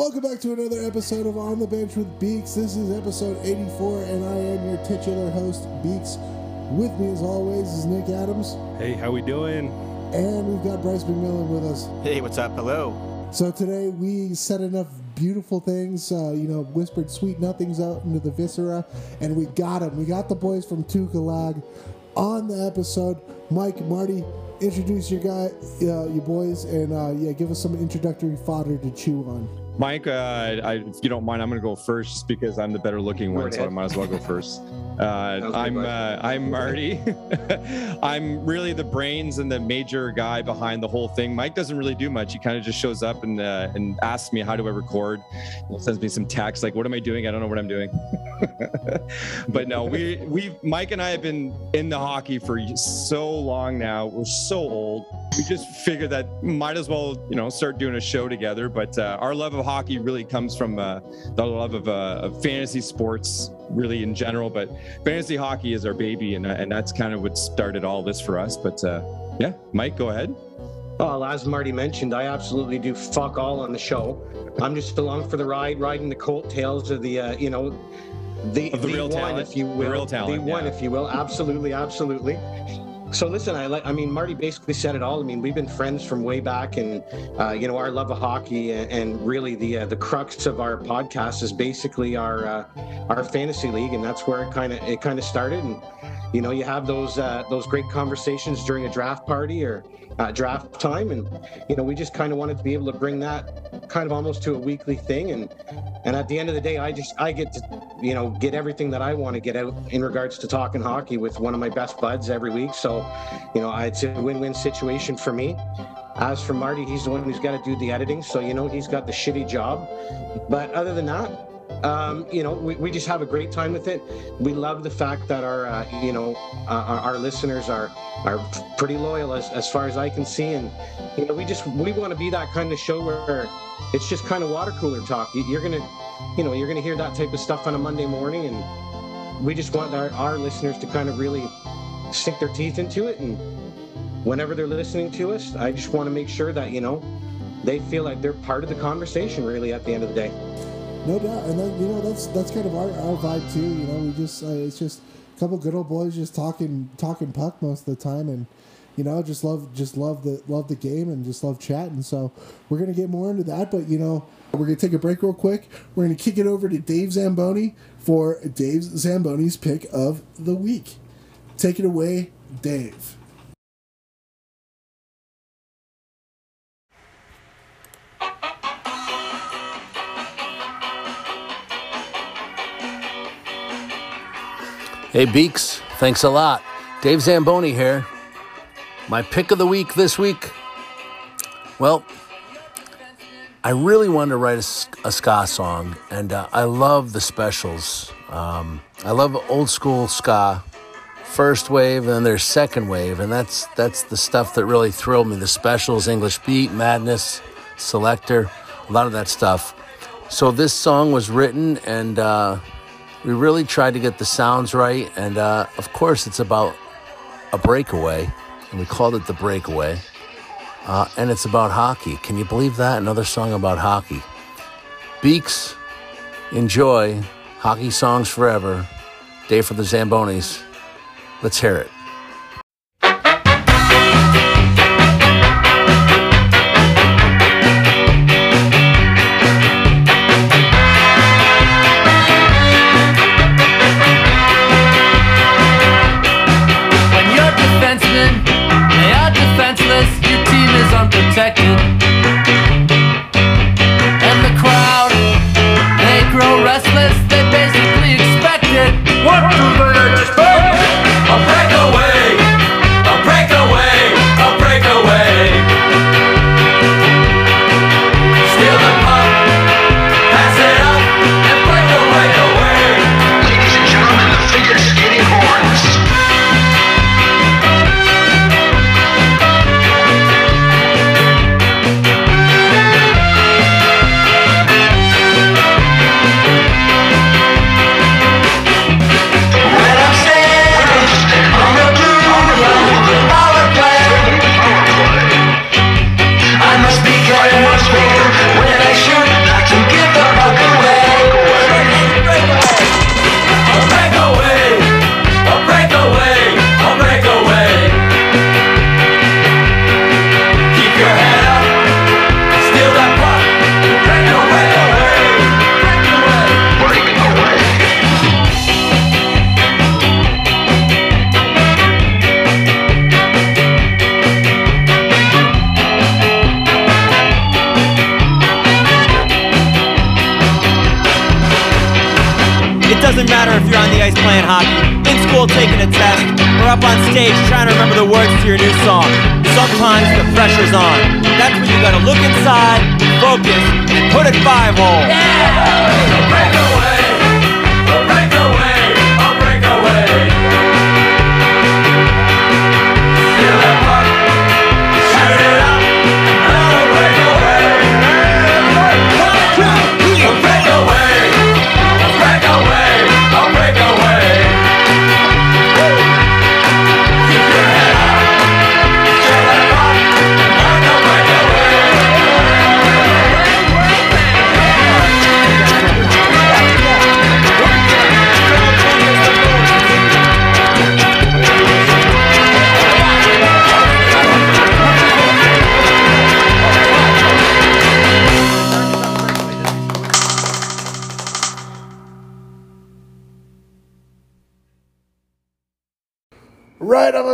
Welcome back to another episode of On the Bench with Beaks. This is episode 84, and I am your titular host, Beaks. With me, as always, is Nick Adams. Hey, how we doing? And we've got Bryce McMillan with us. Hey, what's up? Hello. So today we said enough beautiful things, whispered sweet nothings out into the viscera, and we got them. We got the boys from Tukalag on the episode. Mike, Marty, introduce your boys, and give us some introductory fodder to chew on. Mike, if you don't mind, I'm going to go first just because I'm the better looking one, so I might as well go first. I'm Marty. I'm really the brains and the major guy behind the whole thing. Mike doesn't really do much. He kind of just shows up and asks me, how do I record? And sends me some text like, what am I doing? I don't know what I'm doing. But no, Mike and I have been in the hockey for so long now. We're so old. We just figured that might as well, start doing a show together. But our love of hockey really comes from the love of fantasy sports, really in general. But fantasy hockey is our baby, and that's kind of what started all this for us. But Mike, go ahead. Well, as Marty mentioned, I absolutely do fuck all on the show. I'm just along for the ride, riding the coattails of the real talent, if you will. Absolutely, absolutely. So listen, Marty basically said it all. I mean, we've been friends from way back, and our love of hockey and really the crux of our podcast is basically our fantasy league, and that's where it kind of started. And you have those great conversations during a draft party or draft time, and we just kind of wanted to be able to bring that kind of almost to a weekly thing. And at the end of the day, I get to get everything that I want to get out in regards to talking hockey with one of my best buds every week. So, it's a win-win situation for me. As for Marty, he's the one who's got to do the editing. So, he's got the shitty job. But other than that, we just have a great time with it. We love the fact that our listeners are pretty loyal as far as I can see. And, we want to be that kind of show where it's just kind of water cooler talk. You're going to hear that type of stuff on a Monday morning. And we just want our listeners to kind of really sink their teeth into it. And whenever they're listening to us, I just want to make sure that, they feel like they're part of the conversation really at the end of the day. No doubt. And then, that's kind of our vibe too. We just, it's just a couple good old boys just talking puck most of the time. And, just love the game and just love chatting. So we're going to get more into that, but we're going to take a break real quick. We're going to kick it over to Dave Zamboni for Dave Zamboni's pick of the week. Take it away, Dave. Hey, Beaks. Thanks a lot. Dave Zamboni here. My pick of the week this week, well, I really wanted to write a ska song, and I love the Specials. I love old school ska, first wave, and then there's second wave, and that's the stuff that really thrilled me. The Specials, English Beat, Madness, Selector, a lot of that stuff. So this song was written, and we really tried to get the sounds right, and of course it's about a breakaway. And we called it The Breakaway, and it's about hockey. Can you believe that? Another song about hockey. Beaks, enjoy. Hockey songs forever. Day for the Zambonis. Let's hear it. Protected. And the crowd, they grow restless. They basically expect it. What do they expect? A breakaway. playing hockey, in school taking a test, or up on stage trying to remember the words to your new song. Sometimes the pressure's on. That's when you gotta look inside, focus, and put it five hole. Yeah!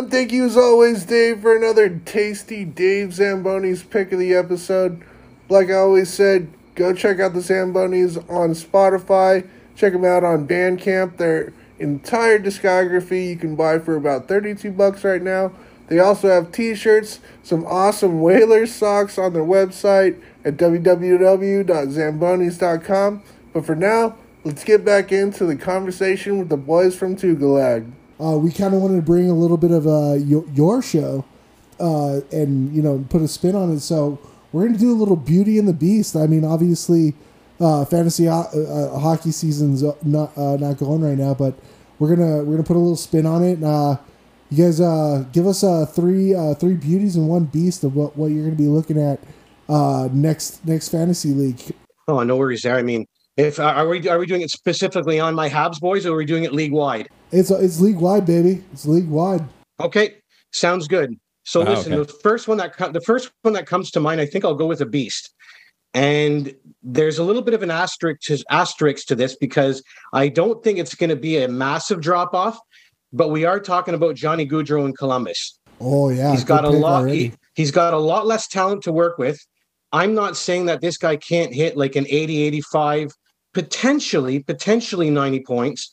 Thank you as always, Dave, for another tasty Dave Zamboni's pick of the episode. Like I always said, go check out the Zambonis on Spotify. Check them out on Bandcamp. Their entire discography you can buy for about $32 right now. They also have t-shirts, some awesome Whalers socks on their website at www.zambonis.com. But for now, let's get back into the conversation with the boys from Tukalag. We kind of wanted to bring a little bit of your show and, you know, put a spin on it. So we're going to do a little Beauty and the Beast. I mean, obviously, fantasy hockey season's not going right now, but we're gonna put a little spin on it. You guys give us three beauties and one beast of what you're going to be looking at next fantasy league. Oh, no worries there. I mean, if are we doing it specifically on my Habs boys, or are we doing it league wide? It's league wide, baby. It's league wide. Okay, sounds good. So listen, okay. The first one that comes to mind, I think I'll go with a beast. And there's a little bit of an asterisk to this because I don't think it's going to be a massive drop off, but we are talking about Johnny Gaudreau in Columbus. Oh yeah, he's got a lot. He's got a lot less talent to work with. I'm not saying that this guy can't hit like an 80, 85. Potentially 90 points.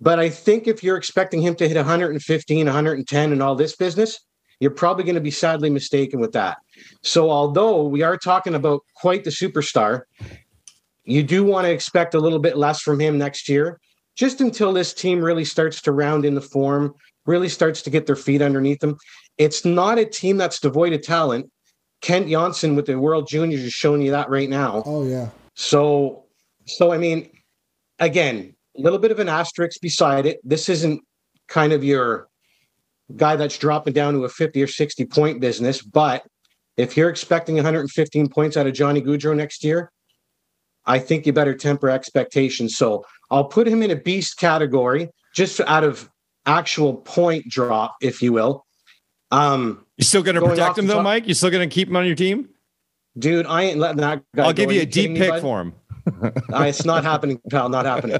But I think if you're expecting him to hit 115, 110 and all this business, you're probably going to be sadly mistaken with that. So although we are talking about quite the superstar, you do want to expect a little bit less from him next year, just until this team really starts to round in the form, really starts to get their feet underneath them. It's not a team that's devoid of talent. Kent Johnson with the World Juniors is showing you that right now. Oh, yeah. So, I mean, again, a little bit of an asterisk beside it. This isn't kind of your guy that's dropping down to a 50 or 60 point business. But if you're expecting 115 points out of Johnny Gaudreau next year, I think you better temper expectations. So I'll put him in a beast category just out of actual point drop, if you will. You're still going to protect him, though, top, Mike? You're still going to keep him on your team? Dude, I ain't letting that guy I'll go. Give you a deep pick bud? For him. It's not happening, pal. Not happening.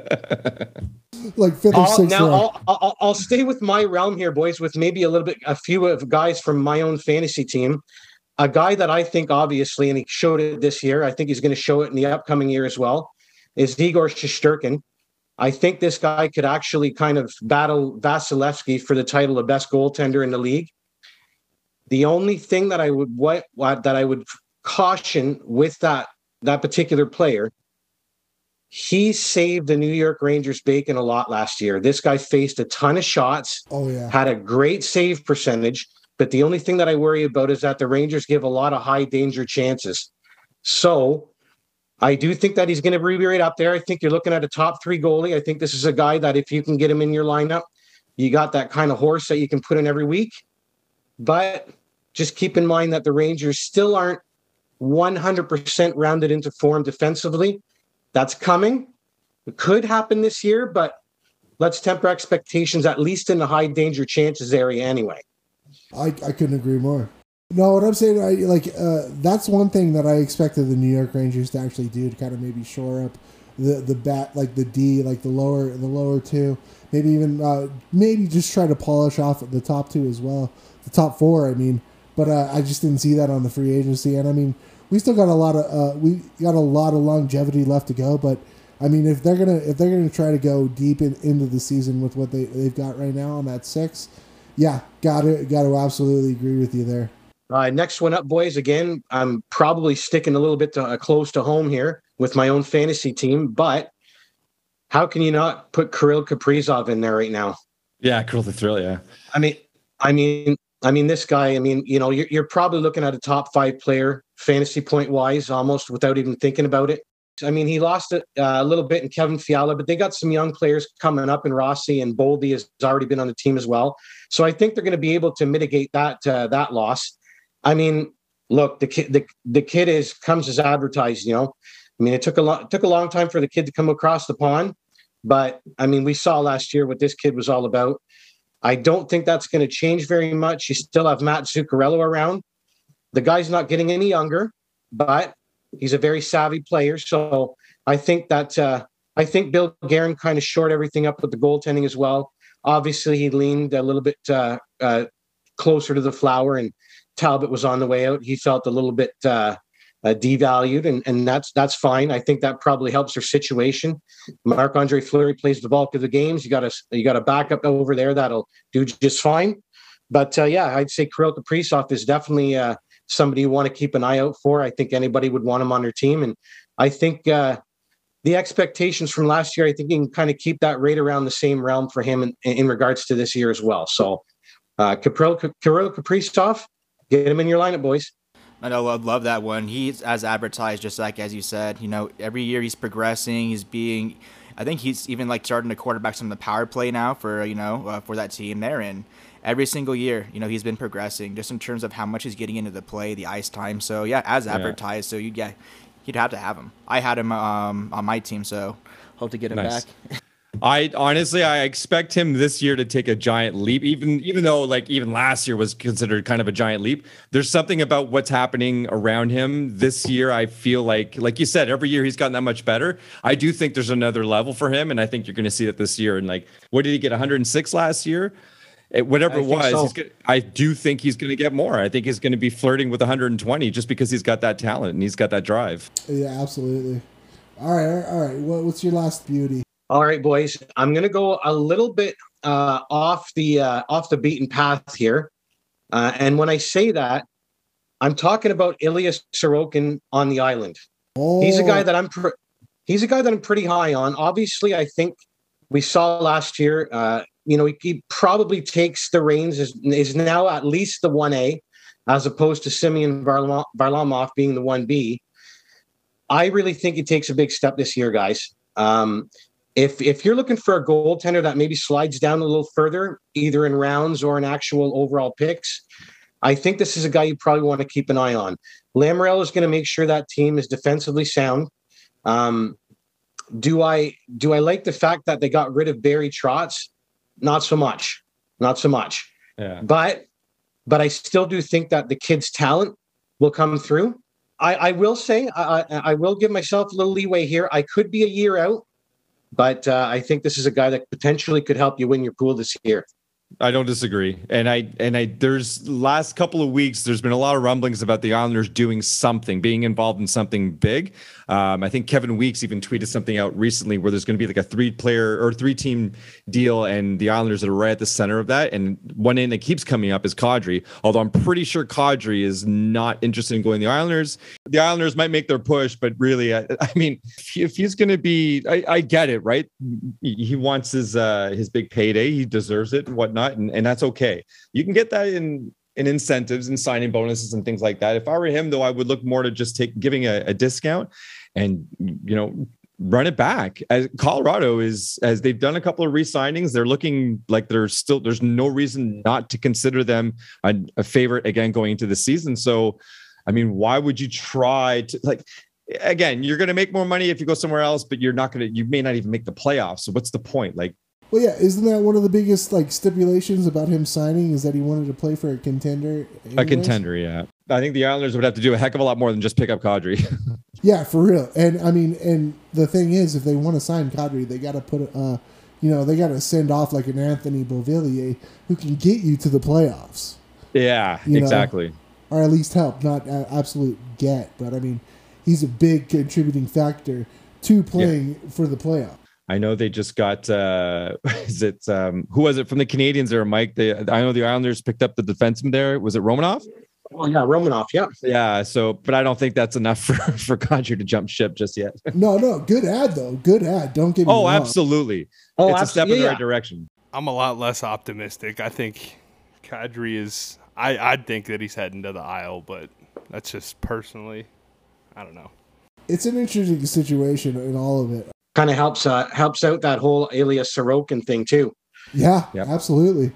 Like fifth or sixth. Now, I'll stay with my realm here, boys, with maybe a few of guys from my own fantasy team. A guy that I think, obviously, and he showed it this year, I think he's going to show it in the upcoming year as well, is Igor Shesterkin. I think this guy could actually kind of battle Vasilevsky for the title of best goaltender in the league. The only thing that I would caution with that particular player, he saved the New York Rangers bacon a lot last year. This guy faced a ton of shots, had a great save percentage, but the only thing that I worry about is that the Rangers give a lot of high danger chances. So I do think that he's going to be right up there. I think you're looking at a top three goalie. I think this is a guy that if you can get him in your lineup, you got that kind of horse that you can put in every week. But just keep in mind that the Rangers still aren't 100% rounded into form defensively. That's coming. It could happen this year, but let's temper expectations, at least in the high danger chances area anyway. I couldn't agree more. No, what I'm saying, that's one thing that I expected the New York Rangers to actually do, to kind of maybe shore up the bat, like the D, like the lower two, maybe even maybe just try to polish off the top two as well. The top four, I mean. But I just didn't see that on the free agency. And I mean, we still got a lot of longevity left to go. But I mean, if they're gonna try to go deep into the season with what they've got right now on that six, yeah, got to absolutely agree with you there. Next one up, boys. Again, I'm probably sticking a little bit close to home here with my own fantasy team, but how can you not put Kirill Kaprizov in there right now? Yeah, Kirill the Thrill. Yeah, I mean, this guy. I mean, you know, you're probably looking at a top five player fantasy point wise, almost without even thinking about it. I mean, he lost a little bit in Kevin Fiala, but they got some young players coming up in Rossi, and Boldy has already been on the team as well. So I think they're going to be able to mitigate that loss. I mean, look, the kid comes as advertised. You know, I mean, it took a long time for the kid to come across the pond, but I mean, we saw last year what this kid was all about. I don't think that's going to change very much. You still have Matt Zuccarello around. The guy's not getting any younger, but he's a very savvy player, so I think that I think Bill Guerin kind of short everything up with the goaltending as well. Obviously, he leaned a little bit closer to the flower, and Talbot was on the way out. He felt a little bit devalued, and that's fine. I think that probably helps their situation. Marc-Andre Fleury plays the bulk of the games. You got a backup over there that'll do just fine. But yeah, I'd say Kirill Kaprizov is definitely somebody you want to keep an eye out for. I think anybody would want him on their team. And I think the expectations from last year, I think you can kind of keep that right around the same realm for him in regards to this year as well. So Kirill Kaprizov, get him in your lineup, boys. I know, I love that one. He's as advertised, just like as you said. You know, every year he's progressing. I think he's even like starting to quarterback some of the power play now for that team they're in. Every single year, you know, he's been progressing just in terms of how much he's getting into the play, the ice time. So, yeah, as advertised. Yeah. So, you'd have to have him. I had him on my team, so hope to get him back. I expect him this year to take a giant leap, even though even last year was considered kind of a giant leap. There's something about what's happening around him this year. I feel like you said, every year he's gotten that much better. I do think there's another level for him, and I think you're going to see that this year. And what did he get, 106 last year? Whatever it was, so. I do think he's going to get more. I think he's going to be flirting with 120 just because he's got that talent and he's got that drive. Yeah, absolutely. All right. What's your last beauty? All right, boys. I'm going to go a little bit off the beaten path here, and when I say that, I'm talking about Ilya Sorokin on the island. Oh. He's a guy that I'm pretty high on. Obviously, I think we saw last year. You know, he probably takes the reins, is now at least the 1A, as opposed to Semyon Varlamov being the 1B. I really think he takes a big step this year, guys. If you're looking for a goaltender that maybe slides down a little further, either in rounds or in actual overall picks, I think this is a guy you probably want to keep an eye on. Lamorello is going to make sure that team is defensively sound. Do I like the fact that they got rid of Barry Trotz? Not so much. Yeah. But I still do think that the kid's talent will come through. I will say, I will give myself a little leeway here. I could be a year out, but I think this is a guy that potentially could help you win your pool this year. I don't disagree. And I there's last couple of weeks, there's been a lot of rumblings about the Islanders doing something, being involved in something big. I think Kevin Weeks even tweeted something out recently where there's going to be a 3-team deal, and the Islanders are right at the center of that. And one name that keeps coming up is Kadri, although I'm pretty sure Kadri is not interested in going to the Islanders. The Islanders might make their push, but really, I mean, if he's going to be, I get it, right? He wants his big payday. He deserves it and whatnot, and that's okay. You can get that in incentives and signing bonuses and things like that. If I were him, though, I would look more to just giving a discount and, you know, run it back. As Colorado is, as they've done a couple of re-signings, they're looking like there's no reason not to consider them a favorite again going into the season. So, I mean, why would you try to again, you're going to make more money if you go somewhere else, but you may not even make the playoffs. So what's the point? Well, yeah. Isn't that one of the biggest stipulations about him signing is that he wanted to play for a contender? Anyways? A contender. Yeah. I think the Islanders would have to do a heck of a lot more than just pick up Kadri. Yeah, for real. And I mean, and the thing is, if they want to sign Kadri, they got to put, they got to send off an Anthony Beauvillier who can get you to the playoffs. Yeah, exactly. Or at least help, not absolute get. But I mean, he's a big contributing factor to playing for the playoffs. I know they just got, who was it from the Canadiens there, Mike? I know the Islanders picked up the defenseman there. Was it Romanov? Oh, yeah, Romanov, yeah. Yeah, so, but I don't think that's enough for Kadri to jump ship just yet. No, good ad, though. Good ad. Don't get me wrong. Absolutely. Oh, it's a step in the right direction. I'm a lot less optimistic. I think Kadri is, I'd think that he's heading to the aisle, but that's just personally, I don't know. It's an interesting situation in all of it. Kind of helps out that whole Ilya Sorokin thing too. Yeah, absolutely.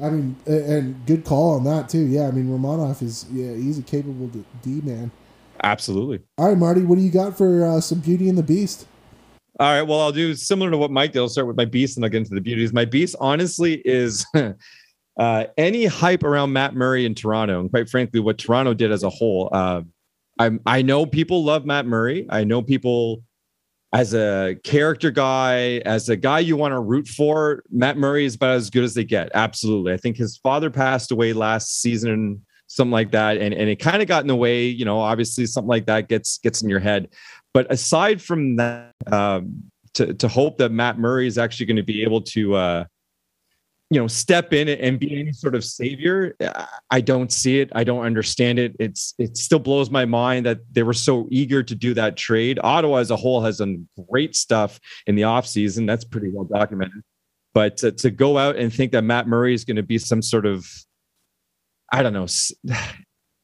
I mean, and good call on that too. Yeah, I mean, Romanov is he's a capable D man. Absolutely. All right, Marty, what do you got for some Beauty and the Beast? All right, well, I'll do similar to what Mike did. I'll start with my Beast, and I'll get into the Beauties. My Beast, honestly, is any hype around Matt Murray in Toronto, and quite frankly, what Toronto did as a whole. I know people love Matt Murray. I know people. As a character guy, as a guy you want to root for, Matt Murray is about as good as they get. Absolutely. I think his father passed away last season, something like that. And it kind of got in the way, you know, obviously something like that gets in your head. But aside from that, to hope that Matt Murray is actually going to be able to, step in and be any sort of savior, I don't see it. I don't understand it. It still blows my mind that they were so eager to do that trade. Ottawa as a whole has done great stuff in the offseason. That's pretty well documented. But to go out and think that Matt Murray is going to be some sort of, I don't know,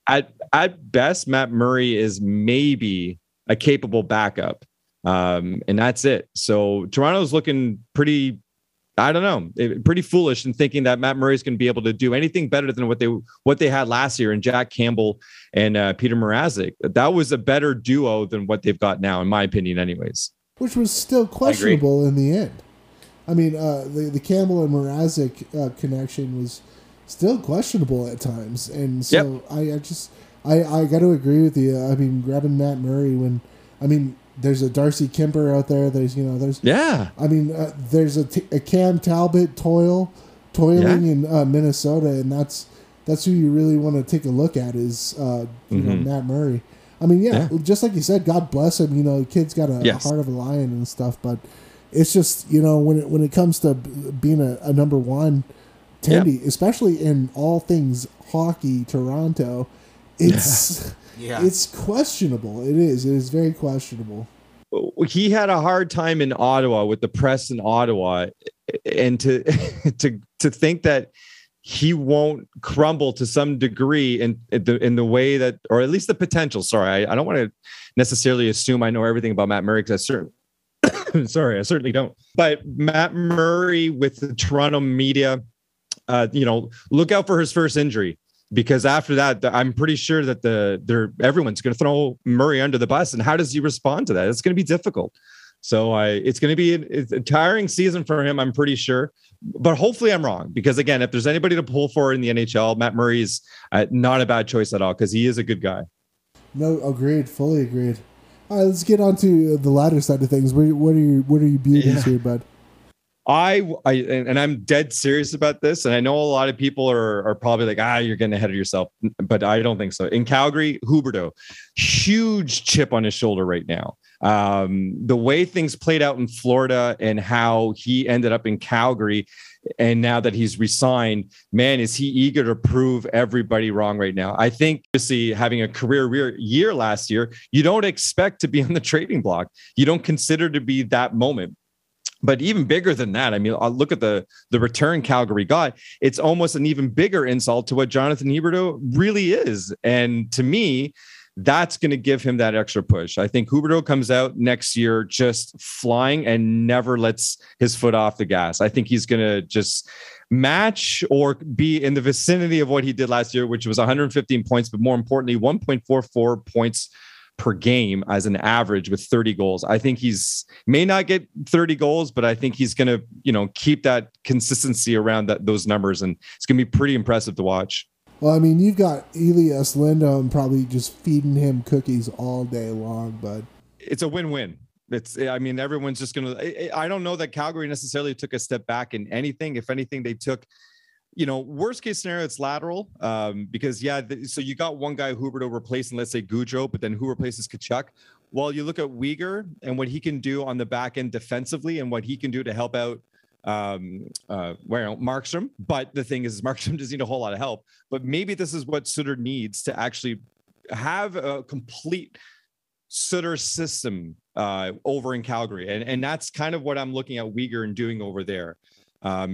at best, Matt Murray is maybe a capable backup. And that's it. So Toronto's looking pretty... I don't know. Pretty foolish in thinking that Matt Murray is going to be able to do anything better than what they had last year in Jack Campbell and Peter Mrazek. That was a better duo than what they've got now, in my opinion, anyways. Which was still questionable in the end. I mean, the Campbell and Mrazek connection was still questionable at times, and so I got to agree with you. I mean, grabbing Matt Murray there's a Darcy Kemper out there. There's a Cam Talbot toiling in Minnesota, and that's who you really want to take a look at is Matt Murray. I mean, just like you said, God bless him. You know, the kid's got a heart of a lion and stuff, but it's just when it comes to being a number one tendy, especially in all things hockey, Toronto, it's. Yeah. Yeah. It's questionable. It is very questionable. He had a hard time in Ottawa with the press in Ottawa, and to think that he won't crumble to some degree in the way that, or at least the potential. Sorry, I don't want to necessarily assume I know everything about Matt Murray because I certainly don't. But Matt Murray with the Toronto media, look out for his first injury. Because after that, I'm pretty sure that everyone's going to throw Murray under the bus. And how does he respond to that? It's going to be difficult. So it's going to be a tiring season for him, I'm pretty sure. But hopefully I'm wrong. Because, again, if there's anybody to pull for in the NHL, Matt Murray is not a bad choice at all because he is a good guy. No, agreed. Fully agreed. All right, let's get on to the latter side of things. What are you beauties here, bud? And I'm dead serious about this. And I know a lot of people are probably like, you're getting ahead of yourself, but I don't think so. In Calgary, Huberdeau, huge chip on his shoulder right now. The way things played out in Florida and how he ended up in Calgary. And now that he's resigned, man, is he eager to prove everybody wrong right now. I think, obviously, having a career year last year, you don't expect to be on the trading block. You don't consider to be that moment. But even bigger than that, I mean, I'll look at the return Calgary got. It's almost an even bigger insult to what Jonathan Huberdeau really is. And to me, that's going to give him that extra push. I think Huberdeau comes out next year just flying and never lets his foot off the gas. I think he's going to just match or be in the vicinity of what he did last year, which was 115 points, but more importantly, 1.44 points per game as an average with 30 goals. I think he's may not get 30 goals, but I think he's going to, keep that consistency around those numbers. And it's going to be pretty impressive to watch. Well, I mean, you've got Elias Lindholm probably just feeding him cookies all day long, but it's a win-win. Everyone's just going to, I don't know that Calgary necessarily took a step back in anything. If anything, they took, worst case scenario, it's lateral because so you got one guy Huberdeau replacing, let's say Gaudreau, but then who replaces Tkachuk? while you look at Weegar and what he can do on the back end defensively and what he can do to help out Markstrom. But the thing is, Markstrom doesn't need a whole lot of help. But maybe this is what Sutter needs to actually have a complete Sutter system over in Calgary. And that's kind of what I'm looking at Weegar and doing over there.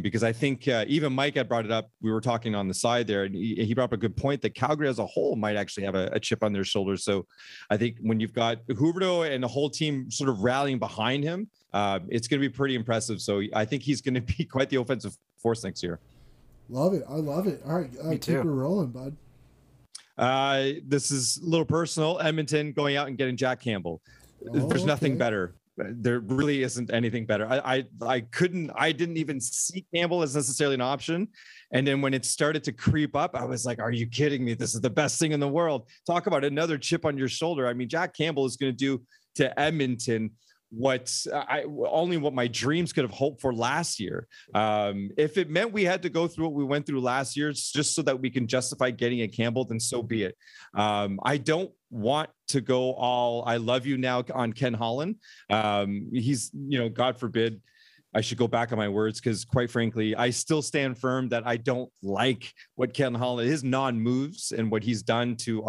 Because I think even Mike had brought it up. We were talking on the side there, and he brought up a good point that Calgary as a whole might actually have a chip on their shoulders. So I think when you've got Huberdeau and the whole team sort of rallying behind him, it's going to be pretty impressive. So I think he's going to be quite the offensive force next year. Love it. I love it. All right. Keep it rolling, bud. This is a little personal. Edmonton going out and getting Jack Campbell. There's nothing better. There really isn't anything better. I didn't even see Campbell as necessarily an option. And then when it started to creep up, I was like, are you kidding me? This is the best thing in the world. Talk about another chip on your shoulder. I mean, Jack Campbell is going to do to Edmonton what my dreams could have hoped for last year. If it meant we had to go through what we went through last year just so that we can justify getting a Campbell, then so be it. I don't want to go all I love you now on Ken Holland. He's, God forbid, I should go back on my words, because quite frankly, I still stand firm that I don't like what Ken Holland, his non-moves and what he's done to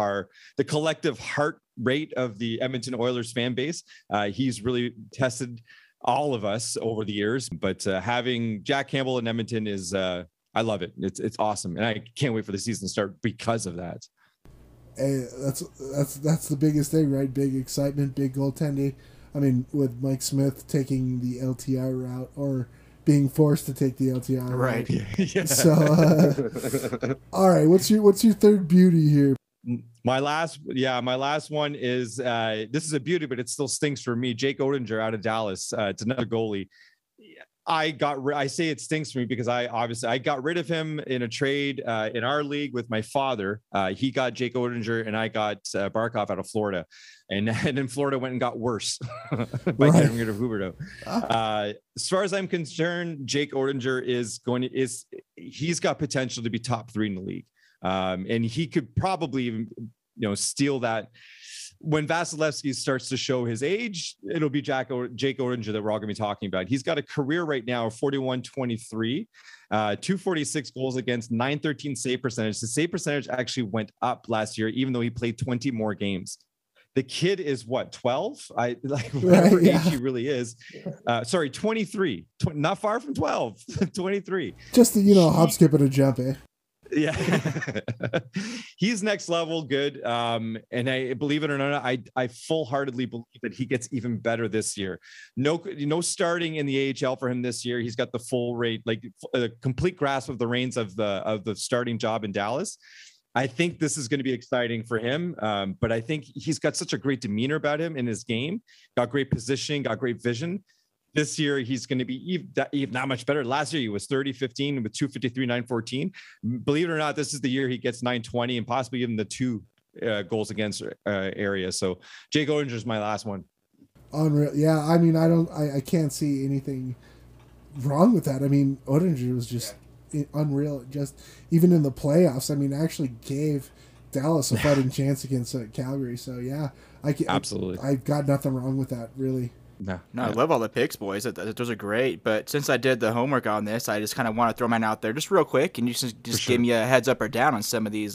the collective heart rate of the Edmonton Oilers fan base. He's really tested all of us over the years, but having Jack Campbell in Edmonton is, I love it. It's awesome. And I can't wait for the season to start because of that. Hey, that's the biggest thing, right? Big excitement, big goaltending. I mean, with Mike Smith taking the LTI route or being forced to take the LTI route. Right. Yeah. So, all right. What's your third beauty here? My last one is, this is a beauty, but it still stinks for me. Jake Oettinger out of Dallas. It's another goalie. I say it stinks for me because I got rid of him in a trade in our league with my father. He got Jake Oettinger and I got Barkov out of Florida. And then Florida went and got worse by getting rid of Huberdeau. As far as I'm concerned, Jake Oettinger he's got potential to be top three in the league. And he could probably even, steal that. When Vasilevsky starts to show his age, it'll be Jake Oettinger that we're all going to be talking about. He's got a career right now of 41-23, 246 goals against, 913 save percentage. The save percentage actually went up last year, even though he played 20 more games. The kid is what, 12? Age he really is. 23. Not far from 12. 23. Just hop, skip, and a jump, eh? Yeah. He's next level good. And I believe it or not, I full-heartedly believe that he gets even better this year. No starting in the AHL for him this year. He's got the full rate, like a complete grasp of the reins of the starting job in Dallas. I think this is going to be exciting for him. But I think he's got such a great demeanor about him in his game, got great positioning, got great vision. This year, he's going to be even not much better. Last year, he was 30-15 with 253, 914. Believe it or not, this is the year he gets 920 and possibly even the 2 goals against area. So Jake Oettinger is my last one. Unreal. Yeah, I mean, I can't see anything wrong with that. I mean, Oettinger was just unreal. Just even in the playoffs, I mean, actually gave Dallas a fighting chance against Calgary. So yeah, absolutely. I've got nothing wrong with that, really. No, I love all the picks, boys. Those are great. But since I did the homework on this, I just kind of want to throw mine out there just real quick, and you just give me a heads up or down on some of these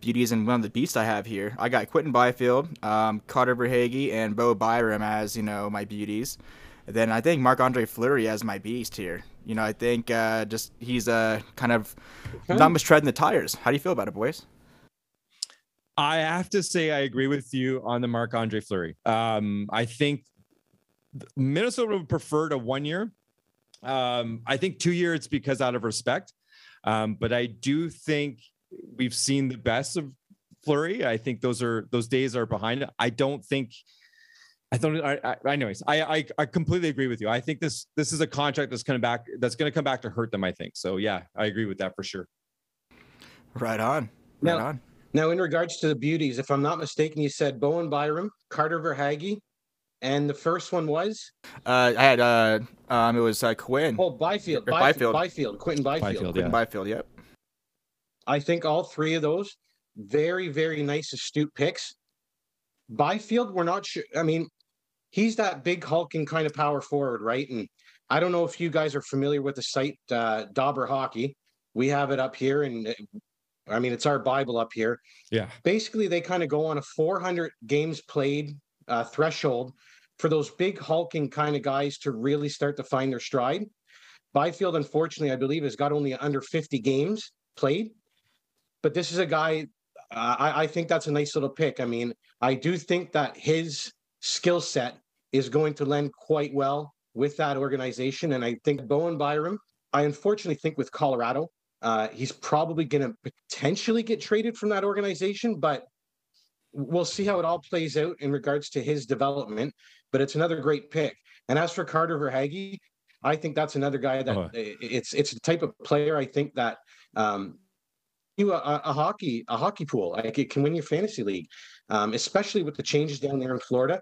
beauties and one of the beasts I have here. I got Quinton Byfield, Carter Verhaeghe, and Bo Byram as my beauties. And then I think Marc-Andre Fleury as my beast here. I think just he's kind of not much treading the tires. How do you feel about it, boys? I have to say I agree with you on the Marc-Andre Fleury. I think Minnesota would prefer to 1 year. I think 2 years because out of respect. But I do think we've seen the best of Fleury. I think those days are behind it. I completely agree with you. I think this is a contract that's going to come back to hurt them, I think. So yeah, I agree with that for sure. Right on. Now in regards to the beauties, if I'm not mistaken, you said Bowen Byram, Carter Verhaeghe, and the first one was? I had, it was Quinn. Oh, Byfield. Quinton Byfield. Byfield, yep. I think all three of those, very, very nice, astute picks. Byfield, we're not sure. I mean, he's that big hulking kind of power forward, right? And I don't know if you guys are familiar with the site, Dauber Hockey. We have it up here, and I mean, it's our Bible up here. Yeah. Basically, they kind of go on a 400 games played threshold for those big hulking kind of guys to really start to find their stride. Byfield, unfortunately, I believe has got only under 50 games played. But this is a guy, I think that's a nice little pick. I mean, I do think that his skill set is going to lend quite well with that organization. And I think Bo Byram, I unfortunately think with Colorado, he's probably going to potentially get traded from that organization, but we'll see how it all plays out in regards to his development. But it's another great pick. And as for Carter Verhaeghe, I think that's another guy that it's the type of player I think that a hockey pool, like it can win your fantasy league, especially with the changes down there in Florida.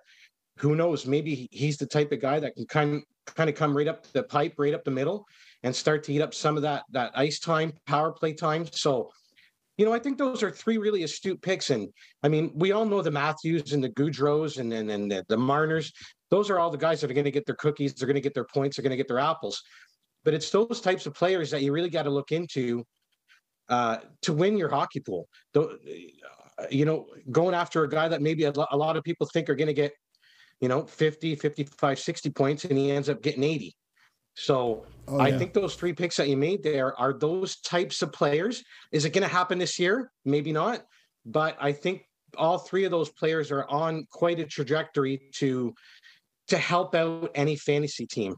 Who knows? Maybe he's the type of guy that can kind of come right up the pipe, right up the middle, and start to eat up some of that ice time, power play time. So, you know, I think those are three really astute picks. And I mean, we all know the Matthews and the Gaudreaus and the Marners. Those are all the guys that are going to get their cookies. They're going to get their points. They're going to get their apples. But it's those types of players that you really got to look into to win your hockey pool. You know, going after a guy that maybe a lot of people think are going to get, you know, 50, 55, 60 points, and he ends up getting 80. So I think those three picks that you made there are those types of players. Is it going to happen this year? Maybe not. But I think all three of those players are on quite a trajectory to help out any fantasy team.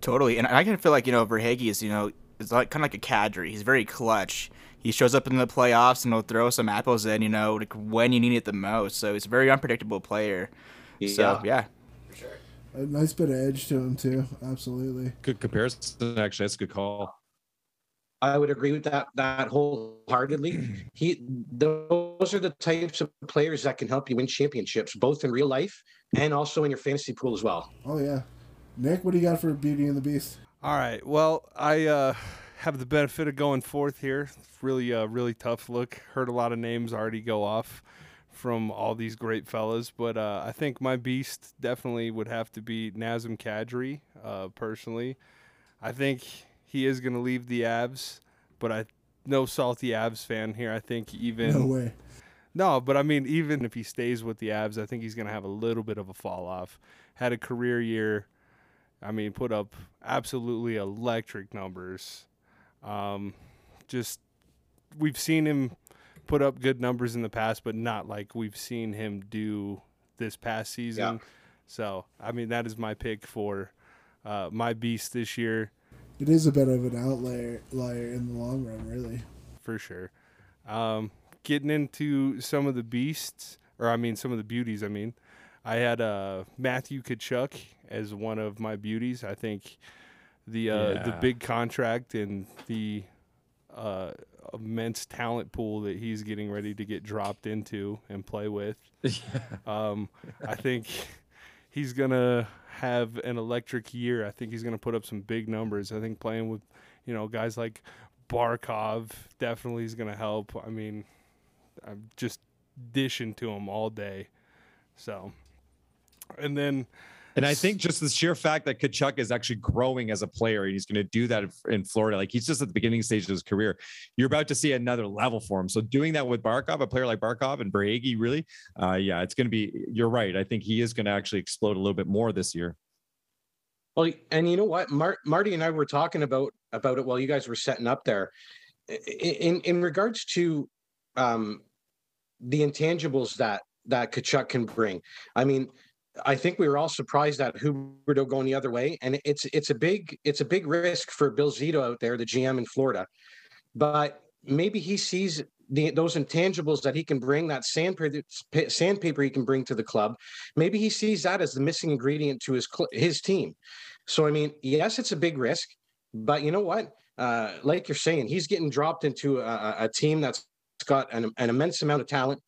Totally. And I kind of feel like, you know, Verhaeghe is, you know, it's like kind of like a Kadri. He's very clutch. He shows up in the playoffs and he'll throw some apples in, you know, like when you need it the most. So he's a very unpredictable player. Yeah. So, yeah. For sure. A nice bit of edge to him, too. Absolutely. Good comparison, actually. That's a good call. I would agree with that wholeheartedly. Those are the types of players that can help you win championships, both in real life and also in your fantasy pool as well. Oh, yeah. Nick, what do you got for Beauty and the Beast? All right. Well, I have the benefit of going fourth here. It's really, really tough look. Heard a lot of names already go off from all these great fellas, but I think my beast definitely would have to be Nazem Kadri, personally. I think he is going to leave the Avs, but no salty Avs fan here. I think even... No way. No, but I mean, even if he stays with the Avs, I think he's going to have a little bit of a fall-off. Had a career year. I mean, put up absolutely electric numbers. Just, we've seen him put up good numbers in the past, but not like we've seen him do this past season. Yeah. So, I mean, that is my pick for my beast this year. It is a bit of an outlier in the long run, really. For sure. Getting into some of the beasts, some of the beauties, I had Matthew Tkachuk as one of my beauties. I think the big contract and the immense talent pool that he's getting ready to get dropped into and play with. Yeah. I think he's going to have an electric year. I think he's going to put up some big numbers. I think playing with, you know, guys like Barkov definitely is going to help. I mean, I'm just dishing to him all day. So, and I think just the sheer fact that Tkachuk is actually growing as a player, and he's going to do that in Florida. Like, he's just at the beginning stage of his career. You're about to see another level for him. So doing that with Barkov, a player like Barkov and Verhaeghe, really, it's going to be, you're right. I think he is going to actually explode a little bit more this year. Well, and you know what? Marty and I were talking about it while you guys were setting up there. In regards to the intangibles that Tkachuk can bring. I mean, I think we were all surprised that Huberdeau going the other way, and it's a big risk for Bill Zito out there, the GM in Florida. But maybe he sees those intangibles that he can bring, that sandpaper he can bring to the club. Maybe he sees that as the missing ingredient to his team. So I mean, yes, it's a big risk, but you know what? Like you're saying, he's getting dropped into a team that's got an immense amount of talent,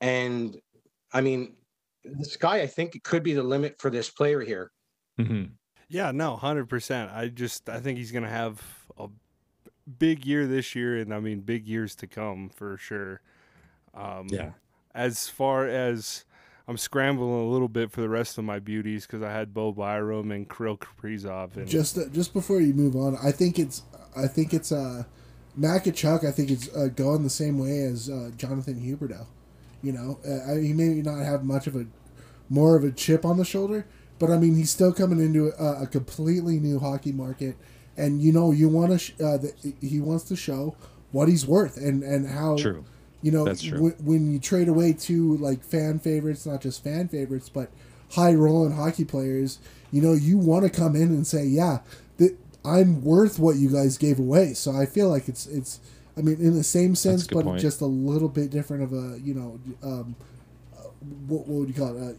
and I mean, the sky, I think it could be the limit for this player here. Mm-hmm. Yeah, no, 100%. I think he's going to have a big year this year, and I mean, big years to come for sure. As far as, I'm scrambling a little bit for the rest of my beauties because I had Bo Byram and Kirill Kaprizov. And just before you move on, I think it's Matt Tkachuk. I think it's going the same way as Jonathan Huberdeau. You know, he maybe not have much of more of a chip on the shoulder, but I mean he's still coming into a completely new hockey market, and you know you want to he wants to show what he's worth and how. True. You know, when you trade away two, like, fan favorites, not just fan favorites, but high-rolling hockey players, you know, you want to come in and say, yeah, I'm worth what you guys gave away. So I feel like it's I mean, in the same sense, but point. Just a little bit different of a, you know, what would you call it?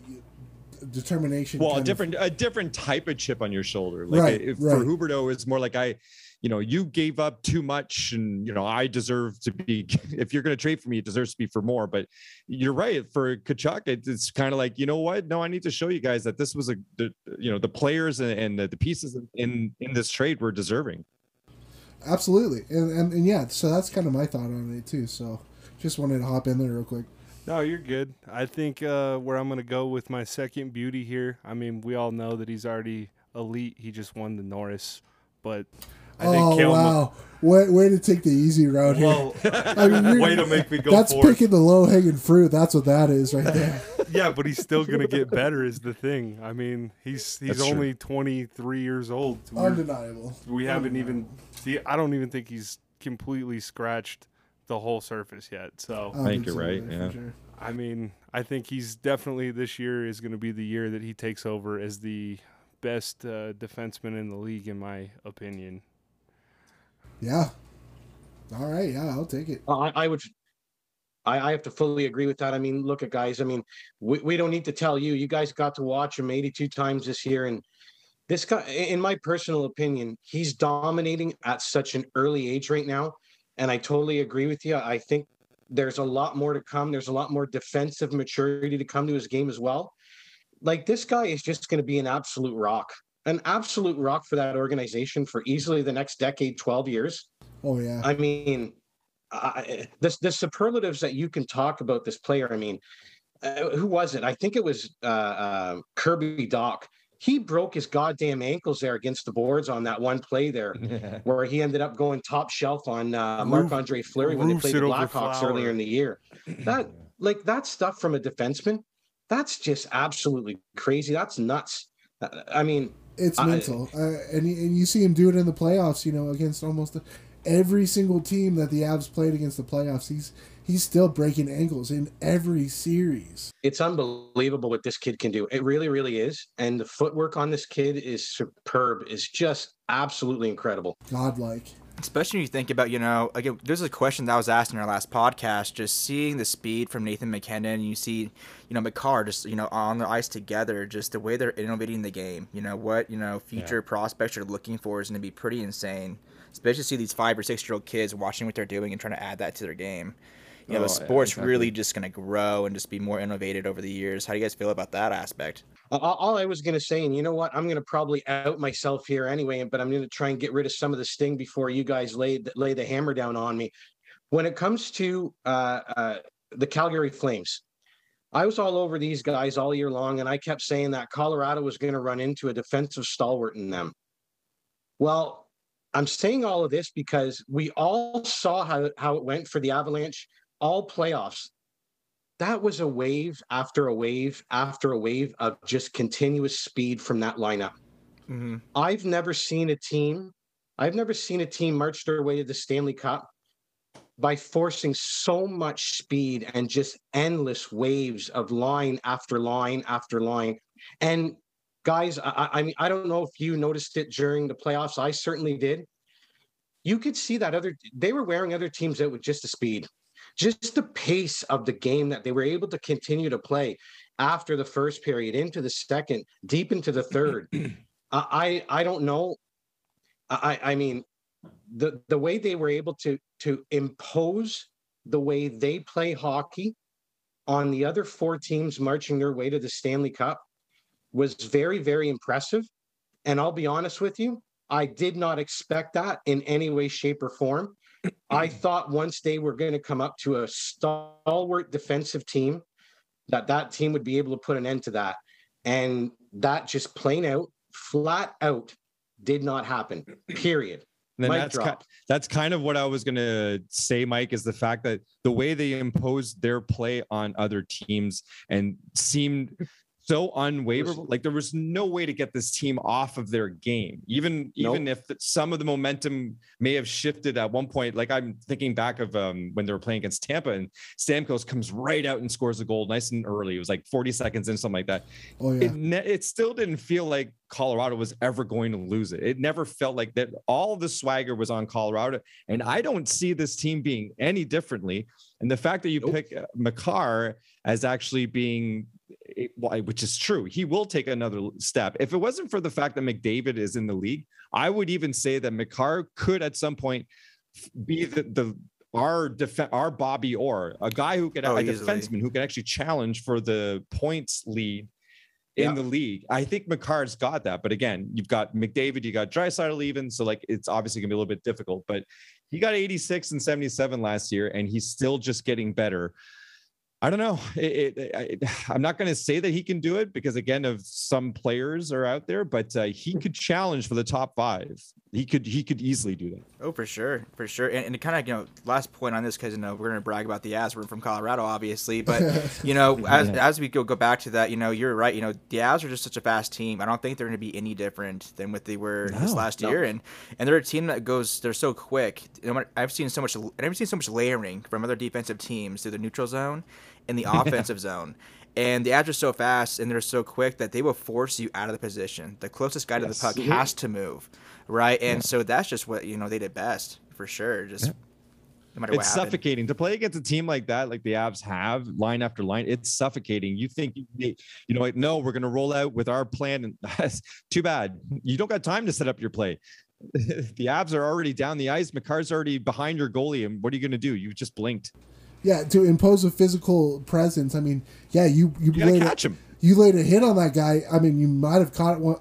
Determination. Well, a different type of chip on your shoulder. Like for Huberdeau, it's more like you know, you gave up too much and, you know, I deserve to be, if you're going to trade for me, it deserves to be for more, but you're right. For Tkachuk, it's kind of like, you know what? No, I need to show you guys that this was the players and the pieces in this trade were deserving. Absolutely. And yeah, so that's kind of my thought on it too. So just wanted to hop in there real quick. No, you're good. I think where I'm going to go with my second beauty here. I mean, we all know that he's already elite. He just won the Norris, but I think way to take the easy route here. Well, I mean, way to make me go. That's forth. Picking the low-hanging fruit. That's what that is right there. Yeah, but he's still going to get better is the thing. I mean, he's only 23 years old. Undeniable. We haven't I don't even think he's completely scratched the whole surface yet. So I think you're right. Yeah. Sure. I mean, I think he's definitely this year is going to be the year that he takes over as the best defenseman in the league, in my opinion. Yeah. All right. Yeah, I'll take it. I have to fully agree with that. I mean, look at guys. I mean, we don't need to tell you. You guys got to watch him 82 times this year. And this guy, in my personal opinion, he's dominating at such an early age right now. And I totally agree with you. I think there's a lot more to come. There's a lot more defensive maturity to come to his game as well. Like, this guy is just going to be an absolute rock. An absolute rock for that organization for easily the next decade, 12 years. Oh, yeah. I mean, the superlatives that you can talk about this player, I mean, who was it? I think it was Kirby Doc. He broke his goddamn ankles there against the boards on that one play there where he ended up going top shelf on Marc-Andre Fleury when they played the Blackhawks earlier in the year. That stuff from a defenseman, that's just absolutely crazy. That's nuts. I mean... It's mental. And you see him do it in the playoffs, you know, against almost every single team that the Avs played against the playoffs. He's still breaking ankles in every series. It's unbelievable what this kid can do. It really, really is. And the footwork on this kid is superb. It's just absolutely incredible. Godlike. Especially when you think about, you know, again, there's a question that was asked in our last podcast, just seeing the speed from Nathan McKinnon, and you see, you know, McCarr just, you know, on the ice together, just the way they're innovating the game, you know, what, you know, future prospects you're looking for is going to be pretty insane, especially to see these 5 or 6 year old kids watching what they're doing and trying to add that to their game. You know, sports really just going to grow and just be more innovative over the years. How do you guys feel about that aspect? All I was going to say, and you know what, I'm going to probably out myself here anyway, but I'm going to try and get rid of some of the sting before you guys lay the hammer down on me. When it comes to the Calgary Flames, I was all over these guys all year long, and I kept saying that Colorado was going to run into a defensive stalwart in them. Well, I'm saying all of this because we all saw how it went for the Avalanche all playoffs. That was a wave after a wave after a wave of just continuous speed from that lineup. Mm-hmm. I've never seen a team march their way to the Stanley Cup by forcing so much speed and just endless waves of line after line after line. And guys, I mean, I don't know if you noticed it during the playoffs. I certainly did. You could see that they were wearing other teams out with just the speed. Just the pace of the game that they were able to continue to play after the first period, into the second, deep into the third. I don't know. I mean, the way they were able to impose the way they play hockey on the other four teams marching their way to the Stanley Cup was very, very impressive. And I'll be honest with you, I did not expect that in any way, shape, or form. I thought once they were going to come up to a stalwart defensive team that team would be able to put an end to that. And that just plain out, flat out, did not happen, period. And then that's kind of what I was going to say, Mike, is the fact that the way they imposed their play on other teams and seemed so unwaverable. Like, there was no way to get this team off of their game, even if some of the momentum may have shifted at one point. Like, I'm thinking back of when they were playing against Tampa and Stamkos comes right out and scores a goal nice and early. It was like 40 seconds in, something like that. Oh, yeah. It still didn't feel like Colorado was ever going to lose it. It never felt like that. All the swagger was on Colorado, and I don't see this team being any differently. And the fact that you pick Makar as actually being, which is true, he will take another step. If it wasn't for the fact that McDavid is in the league, I would even say that Makar could at some point be our Bobby Orr, a guy who could, defenseman who could actually challenge for the points lead in the league. I think Makar's got that, but again, you've got McDavid, you got Draisaitl even, so like it's obviously gonna be a little bit difficult. But he got 86 and 77 last year, and he's still just getting better. I don't know. I'm not gonna say that he can do it because again, of some players are out there, but he could challenge for the top five. He could easily do that. Oh, for sure. And kind of, last point on this, because we're going to brag about the Avs. We're from Colorado, obviously, but as we go back to that, you're right. The Avs are just such a fast team. I don't think they're going to be any different than what they were this last year. And they're a team that they're so quick. I've seen so much layering from other defensive teams through the neutral zone and the offensive zone. And the Avs are so fast and they're so quick that they will force you out of the position. The closest guy to the puck has to move, right? And so that's just what they did best, for sure. Just no matter what it's happened. Suffocating to play against a team like that, like the Avs have, line after line. It's suffocating. You think we're going to roll out with our plan, and that's too bad. You don't got time to set up your play. The Avs are already down the ice. Makar's already behind your goalie, and what are you going to do? You just blinked. Yeah, to impose a physical presence. I mean, you laid a hit on that guy. I mean, you might have caught one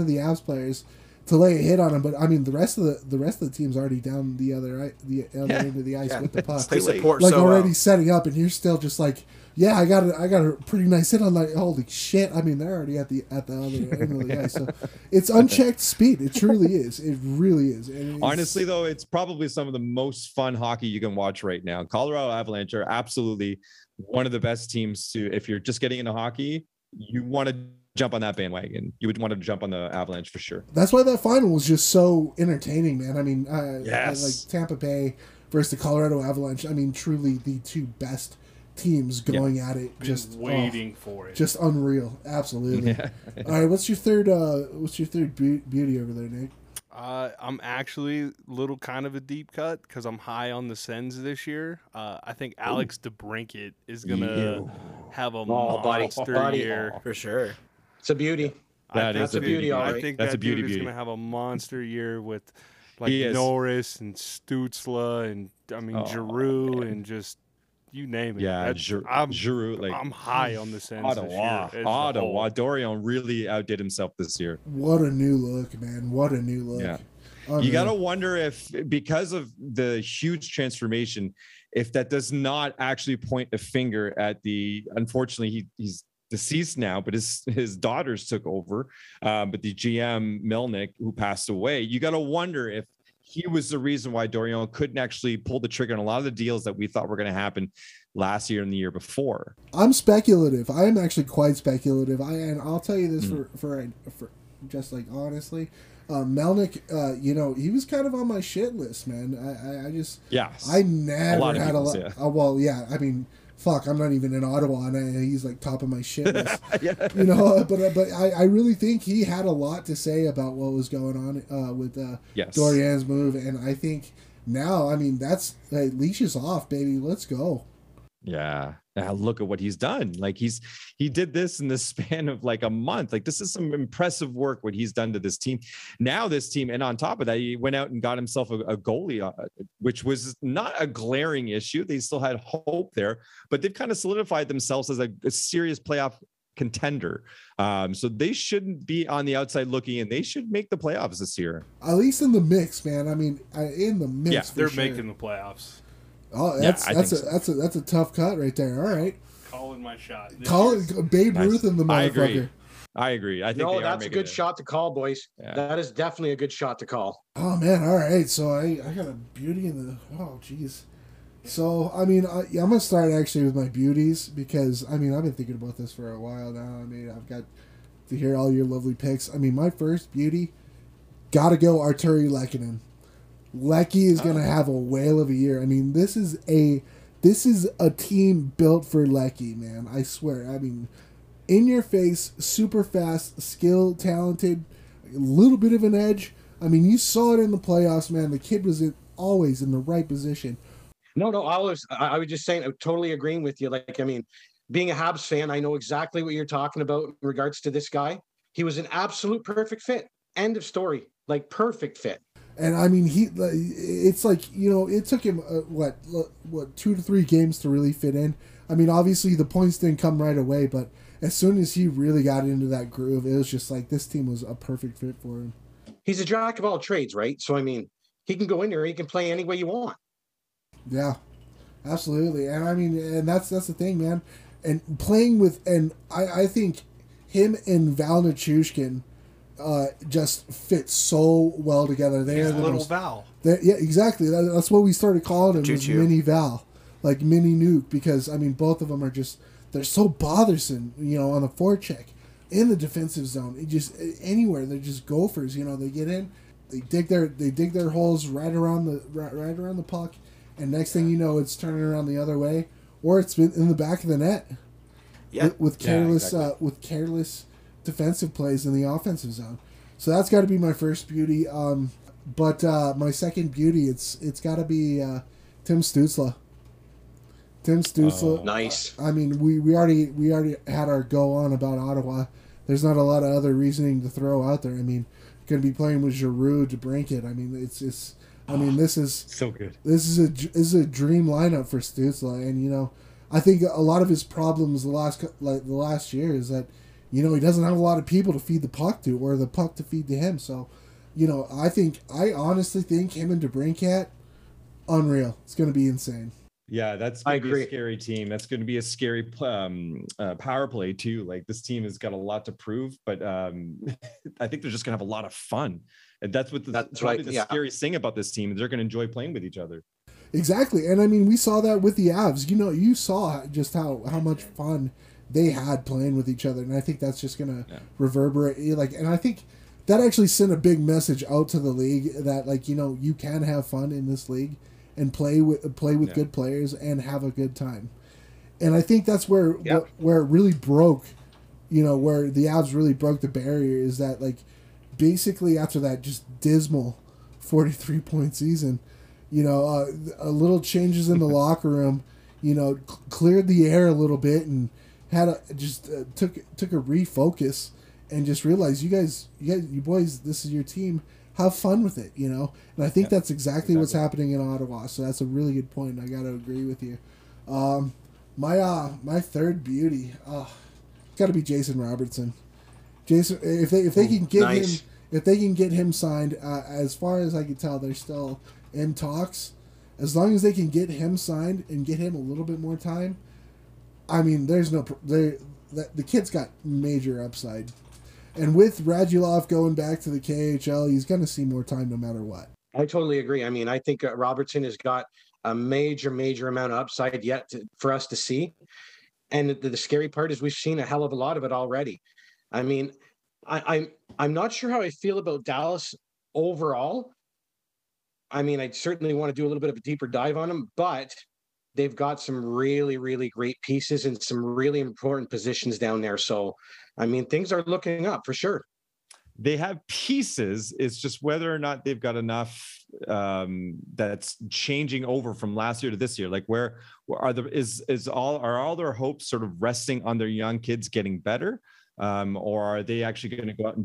of the Avs players to lay a hit on him, but I mean, the rest of the team's already down the other end of the ice with the puck. They support already setting up, and you're still just like, I got a pretty nice hit on that. Holy shit! I mean, they're already at the other end of the ice. So it's unchecked speed. It truly is. It really is. And honestly, though, it's probably some of the most fun hockey you can watch right now. Colorado Avalanche are absolutely one of the best teams to. If you're just getting into hockey, you want to jump on that bandwagon. You would want to jump on the Avalanche for sure. That's why that final was just so entertaining, man. I mean, like Tampa Bay versus the Colorado Avalanche. I mean, truly the two best teams going at it, just waiting for it, just unreal, absolutely. All right, what's your third beauty over there, Nick? I'm actually a little kind of a deep cut because I'm high on the Sens this year. I think Alex DeBrincat is gonna have a monster year for sure. It's a beauty. I think that's a beauty. Is gonna have a monster year with like Norris and Stützle and Giroux and just. You name it. Yeah, Giroux. Like, I'm high on the Sens. Ottawa. Dorion really outdid himself this year. What a new look, man. What a new look. Yeah. You got to wonder if, because of the huge transformation, if that does not actually point a finger at the, unfortunately, he's deceased now, but his daughters took over. But the GM, Melnyk, who passed away, you got to wonder if he was the reason why Dorion couldn't actually pull the trigger on a lot of the deals that we thought were going to happen last year and the year before. I'm speculative. I am actually quite speculative. And I'll tell you this for just like honestly, Melnyk, he was kind of on my shit list, man. I never had a lot. Yeah. Well, yeah. I mean, fuck, I'm not even in Ottawa, and he's like top of my shit list. But I really think he had a lot to say about what was going on with Dorian's move, and I think now, I mean, that's like, leashes off, baby, let's go. Yeah, now look at what he's done. Like he did this in the span of like a month. Like this is some impressive work what he's done to this team. Now this team, and on top of that, he went out and got himself a goalie, which was not a glaring issue. They still had hope there, but they've kind of solidified themselves as a serious playoff contender. So they shouldn't be on the outside looking in. They should make the playoffs this year. At least in the mix, man. I mean, in the mix. Yeah, they're making the playoffs. Oh, that's a tough cut right there. All right. calling my shot. Babe Ruth and the motherfucker. I agree. I think that's a good shot to call, boys. Yeah. That is definitely a good shot to call. Oh man! All right, so I got a beauty in the. Oh jeez. So I mean, I'm gonna start actually with my beauties because I mean I've been thinking about this for a while now. I mean I've got to hear all your lovely picks. I mean my first beauty, gotta go Artturi Lehkonen. Leckie is gonna have a whale of a year. I mean this is a team built for Leckie, man. I swear. I mean. In your face, super fast, skilled, talented, a little bit of an edge. I mean, you saw it in the playoffs, man. The kid was always in the right position. No, I was just saying, I'm totally agreeing with you. Like, I mean, being a Habs fan, I know exactly what you're talking about in regards to this guy. He was an absolute perfect fit. End of story. Like, perfect fit. And, I mean, it's like, you know, it took him, 2 to 3 games to really fit in. I mean, obviously, the points didn't come right away, but as soon as he really got into that groove, it was just like this team was a perfect fit for him. He's a jack of all trades, right? So, I mean, he can go in there. He can play any way you want. Yeah, absolutely. And, I mean, and that's the thing, man. And playing with – and I think him and Val Nichushkin just fit so well together. He's a little Val. Yeah, exactly. That's what we started calling him, was Mini Val. Like Mini Nuke, because, I mean, both of them are just – they're so bothersome, you know, on the forecheck, in the defensive zone, anywhere. They're just gophers, you know. They get in, they dig their holes right around the puck, and next thing you know, it's turning around the other way, or it's been in the back of the net. Yeah. With careless defensive plays in the offensive zone. So that's got to be my first beauty. But my second beauty, it's got to be Tim Stützle. Tim Stützle. Nice. I mean, we already had our go on about Ottawa. There's not a lot of other reasoning to throw out there. I mean, going to be playing with Giroux, DeBrincat. I mean, it's. I mean, this is so good. This is a dream lineup for Stützle, and you know, I think a lot of his problems the last year is that, you know, he doesn't have a lot of people to feed the puck to, or the puck to feed to him. So, you know, I honestly think him and DeBrincat, unreal. It's going to be insane. Yeah, that's going to be a scary team. That's going to be a scary power play, too. Like, this team has got a lot to prove, but I think they're just going to have a lot of fun. And that's probably the scariest thing about this team. They're going to enjoy playing with each other. Exactly. And, I mean, we saw that with the Avs. You know, you saw just how much fun they had playing with each other. And I think that's just going to reverberate. Like, and I think that actually sent a big message out to the league that, like, you know, you can have fun in this league and play with good players and have a good time. And I think that's where it really broke, you know, where the Avs really broke the barrier, is that, like, basically after that just dismal 43-point season, you know, a little changes in the locker room, you know, cleared the air a little bit and had took a refocus and just realized you boys, this is your team. Have fun with it, you know? And I think that's exactly what's happening in Ottawa. So that's a really good point. I got to agree with you. My third beauty, it's got to be Jason Robertson. Jason, if they can get him signed, as far as I can tell, they're still in talks. As long as they can get him signed and get him a little bit more time, I mean, the kid's got major upside. And with Radulov going back to the KHL, he's going to see more time no matter what. I totally agree. I mean, I think Robertson has got a major, major amount of upside yet for us to see. And the scary part is we've seen a hell of a lot of it already. I mean, I'm not sure how I feel about Dallas overall. I mean, I'd certainly want to do a little bit of a deeper dive on them, but they've got some really, really great pieces and some really important positions down there. So, I mean, things are looking up for sure. They have pieces. It's just whether or not they've got enough that's changing over from last year to this year. Like, are all their hopes sort of resting on their young kids getting better, or are they actually going to go out and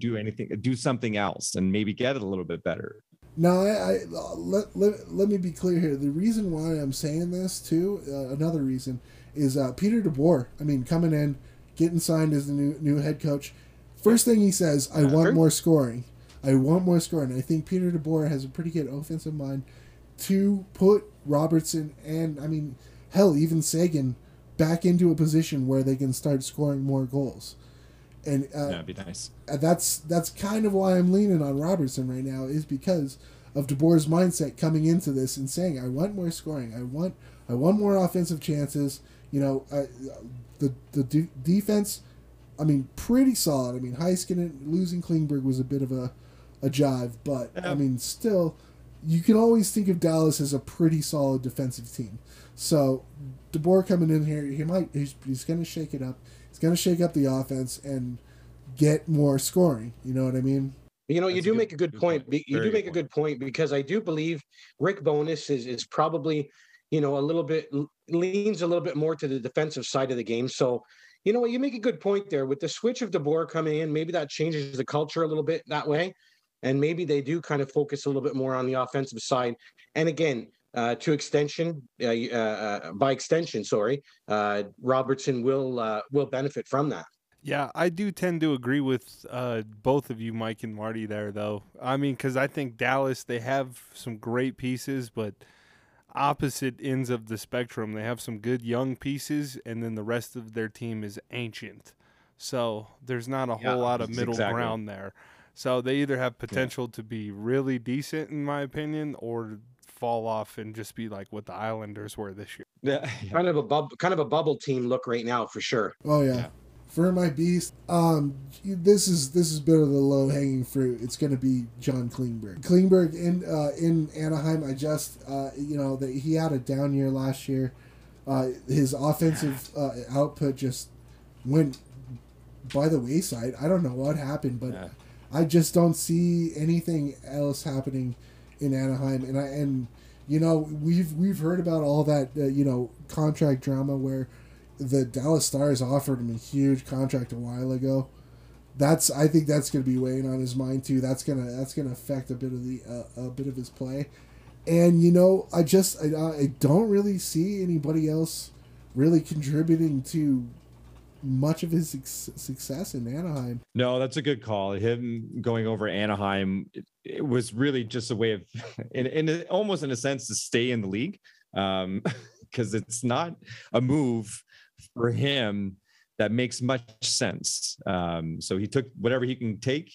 do something else, and maybe get it a little bit better? Now, let me be clear here. The reason why I'm saying this, too, another reason, is Peter DeBoer. I mean, coming in, getting signed as the new head coach. First thing he says, I want more scoring. I want more scoring. I think Peter DeBoer has a pretty good offensive mind to put Robertson and, I mean, hell, even Sagan back into a position where they can start scoring more goals. And that'd be nice. That's kind of why I'm leaning on Robertson right now, is because of DeBoer's mindset coming into this and saying, I want more scoring. I want more offensive chances. You know, the defense, I mean, pretty solid. I mean, Heiskanen losing Klingberg was a bit of a jive, but I mean, still, you can always think of Dallas as a pretty solid defensive team. So DeBoer coming in here, he's going to shake it up. He's going to shake up the offense and get more scoring. You know what I mean? You know, you do make a good point. You do make a good point, because I do believe Rick Bowness is probably, you know, a little bit leans a little bit more to the defensive side of the game. So, you know what, you make a good point there with the switch of DeBoer coming in. Maybe that changes the culture a little bit that way. And maybe they do kind of focus a little bit more on the offensive side. And again, by extension, Robertson will benefit from that. Yeah, I do tend to agree with both of you, Mike and Marty, there, though. I mean, because I think Dallas, they have some great pieces, but opposite ends of the spectrum. They have some good young pieces, and then the rest of their team is ancient. So there's not a whole lot of middle ground there. So they either have potential to be really decent, in my opinion, or fall off and just be like what the Islanders were this year. Yeah, kind of a bubble team look right now, for sure. Oh, yeah. For my beast, this is a bit of the low-hanging fruit. It's going to be John Klingberg. Klingberg in Anaheim, I just, you know, that he had a down year last year. His offensive output just went by the wayside. I don't know what happened, but I just don't see anything else happening in Anaheim. And you know, we've heard about all that, you know, contract drama where the Dallas Stars offered him a huge contract a while ago. I think that's going to be weighing on his mind too. That's going to affect a bit of his play. And you know, I don't really see anybody else really contributing to much of his success in Anaheim. No, that's a good call. Him going over Anaheim, it was really just a way of, in almost in a sense, to stay in the league, because it's not a move for him that makes much sense. So he took whatever he can take,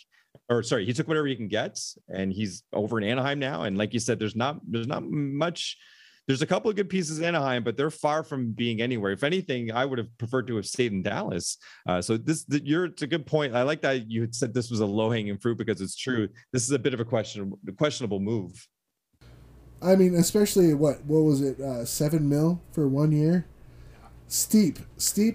he took whatever he can get, and he's over in Anaheim now. And like you said, there's not much. There's a couple of good pieces in Anaheim, but they're far from being anywhere. If anything, I would have preferred to have stayed in Dallas. It's a good point. I like that you had said this was a low-hanging fruit, because it's true. This is a bit of a questionable move. I mean, especially what was it? $7 million for 1 year. Steep.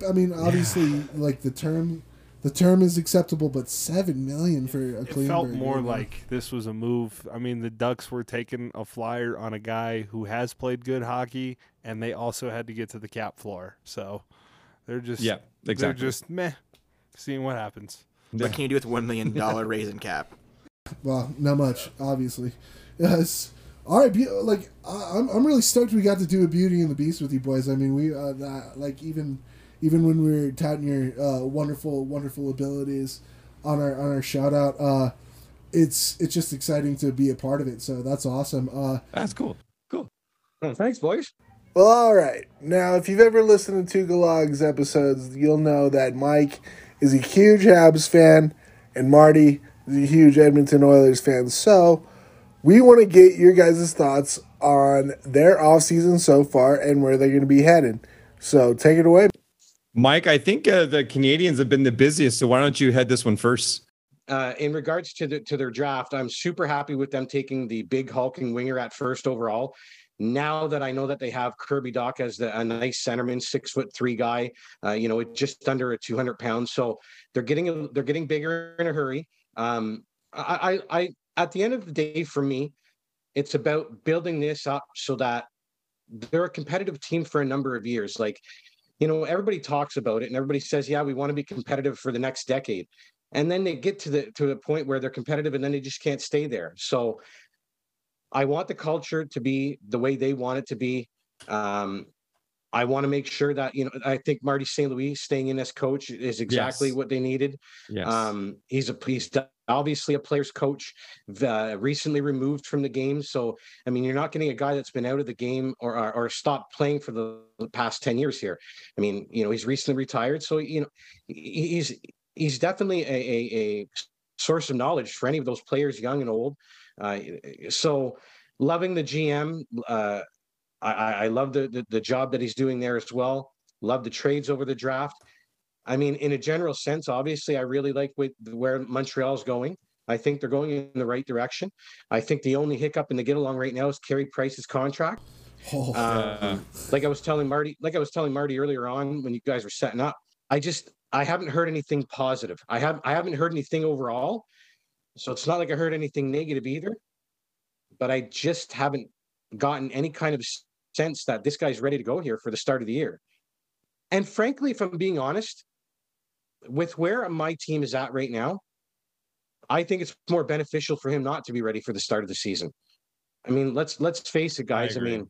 I mean, obviously, like the term is acceptable, but $7 million for a Klingberg. It felt more like this was a move. I mean, the Ducks were taking a flyer on a guy who has played good hockey, and they also had to get to the cap floor. So they're just they're just meh, seeing what happens. What can you do with $1 million raise in cap? Well, not much, obviously. Yes. All right, like I'm really stoked we got to do a Beauty and the Beast with you boys. I mean, we like even when we were touting your wonderful abilities on our shout out, it's just exciting to be a part of it. So that's awesome. That's cool. Oh, thanks, boys. Well, all right. Now, if you've ever listened to Tukalag's episodes, you'll know that Mike is a huge Habs fan and Marty is a huge Edmonton Oilers fan. So we want to get your guys' thoughts on their offseason so far and where they're going to be headed. So take it away. Mike, I think the Canadiens have been the busiest, so why don't you head this one first? In regards to their draft, I'm super happy with them taking the big hulking winger at first overall. Now that I know that they have Kirby Dock as a nice centerman, 6'3" guy, you know, just under 200 pounds. So they're getting bigger in a hurry. I at the end of the day, for me, it's about building this up so that they're a competitive team for a number of years. Like, you know, everybody talks about it and everybody says, yeah, we want to be competitive for the next decade. And then they get to the point where they're competitive and then they just can't stay there. So I want the culture to be the way they want it to be. I want to make sure that, you know, I think Marty St. Louis staying in as coach is exactly what they needed. Yes. He's done obviously a player's coach, recently removed from the game. So, I mean, you're not getting a guy that's been out of the game or stopped playing for the past 10 years here. I mean, you know, he's recently retired. So, you know, he's definitely a source of knowledge for any of those players, young and old. So loving the GM. I love the job that he's doing there as well. Love the trades over the draft. I mean, in a general sense, obviously, I really like where Montreal's going. I think they're going in the right direction. I think the only hiccup in the get-along right now is Carey Price's contract. Oh. Like I was telling Marty earlier on when you guys were setting up, I haven't heard anything positive. I haven't heard anything overall. So it's not like I heard anything negative either. But I just haven't gotten any kind of sense that this guy's ready to go here for the start of the year. And frankly, if I'm being honest, with where my team is at right now, I think it's more beneficial for him not to be ready for the start of the season. I mean, let's face it, guys. I mean,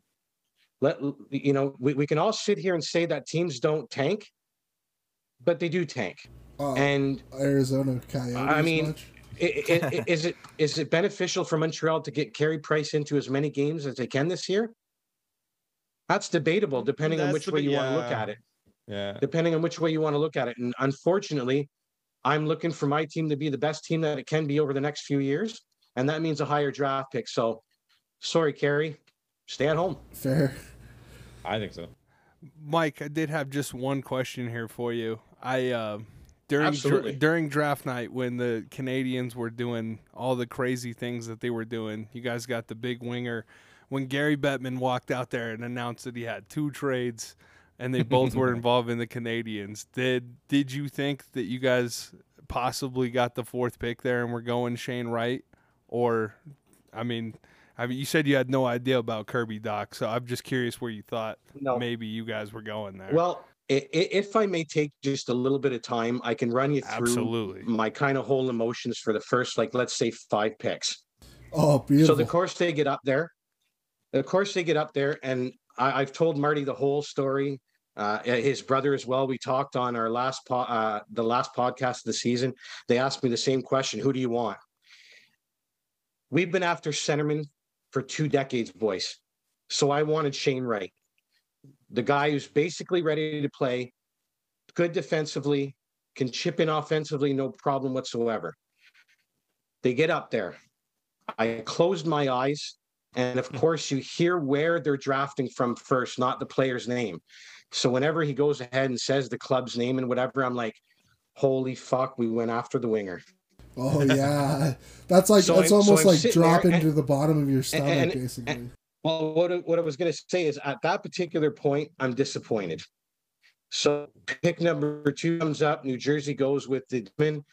we can all sit here and say that teams don't tank, but they do tank. And Arizona Coyotes. I mean, much? Is it beneficial for Montreal to get Carey Price into as many games as they can this year? That's debatable, depending on which way you want to look at it. Yeah. Depending on which way you want to look at it. And unfortunately, I'm looking for my team to be the best team that it can be over the next few years. And that means a higher draft pick. So, sorry, Carey, stay at home. Fair. I think so. Mike, I did have just one question here for you. During draft night, when the Canadiens were doing all the crazy things that they were doing, you guys got the big winger. When Gary Bettman walked out there and announced that he had 2 trades and they both were involved in the Canadiens, did you think that you guys possibly got the 4th pick there and were going Shane Wright? Or, I mean, you said you had no idea about Kirby Doc, so I'm just curious where you thought maybe you guys were going there. Well, if I may take just a little bit of time, I can run you through my kind of whole emotions for the first, let's say 5 picks. Oh, beautiful. So of course they get up there, and I've told Marty the whole story, his brother as well. We talked on our last podcast of the season. They asked me the same question, who do you want? We've been after centerman for 2 decades, boys. So I wanted Shane Wright, the guy who's basically ready to play, good defensively, can chip in offensively, no problem whatsoever. They get up there. I closed my eyes, and of course you hear where they're drafting from first, not the player's name. So whenever he goes ahead and says the club's name and whatever, I'm like, holy fuck, we went after the winger. Oh, yeah. That's almost like dropping to the bottom of your stomach, basically. Well, what I was going to say is at that particular point, I'm disappointed. So pick number 2 comes up. New Jersey goes with the Demon.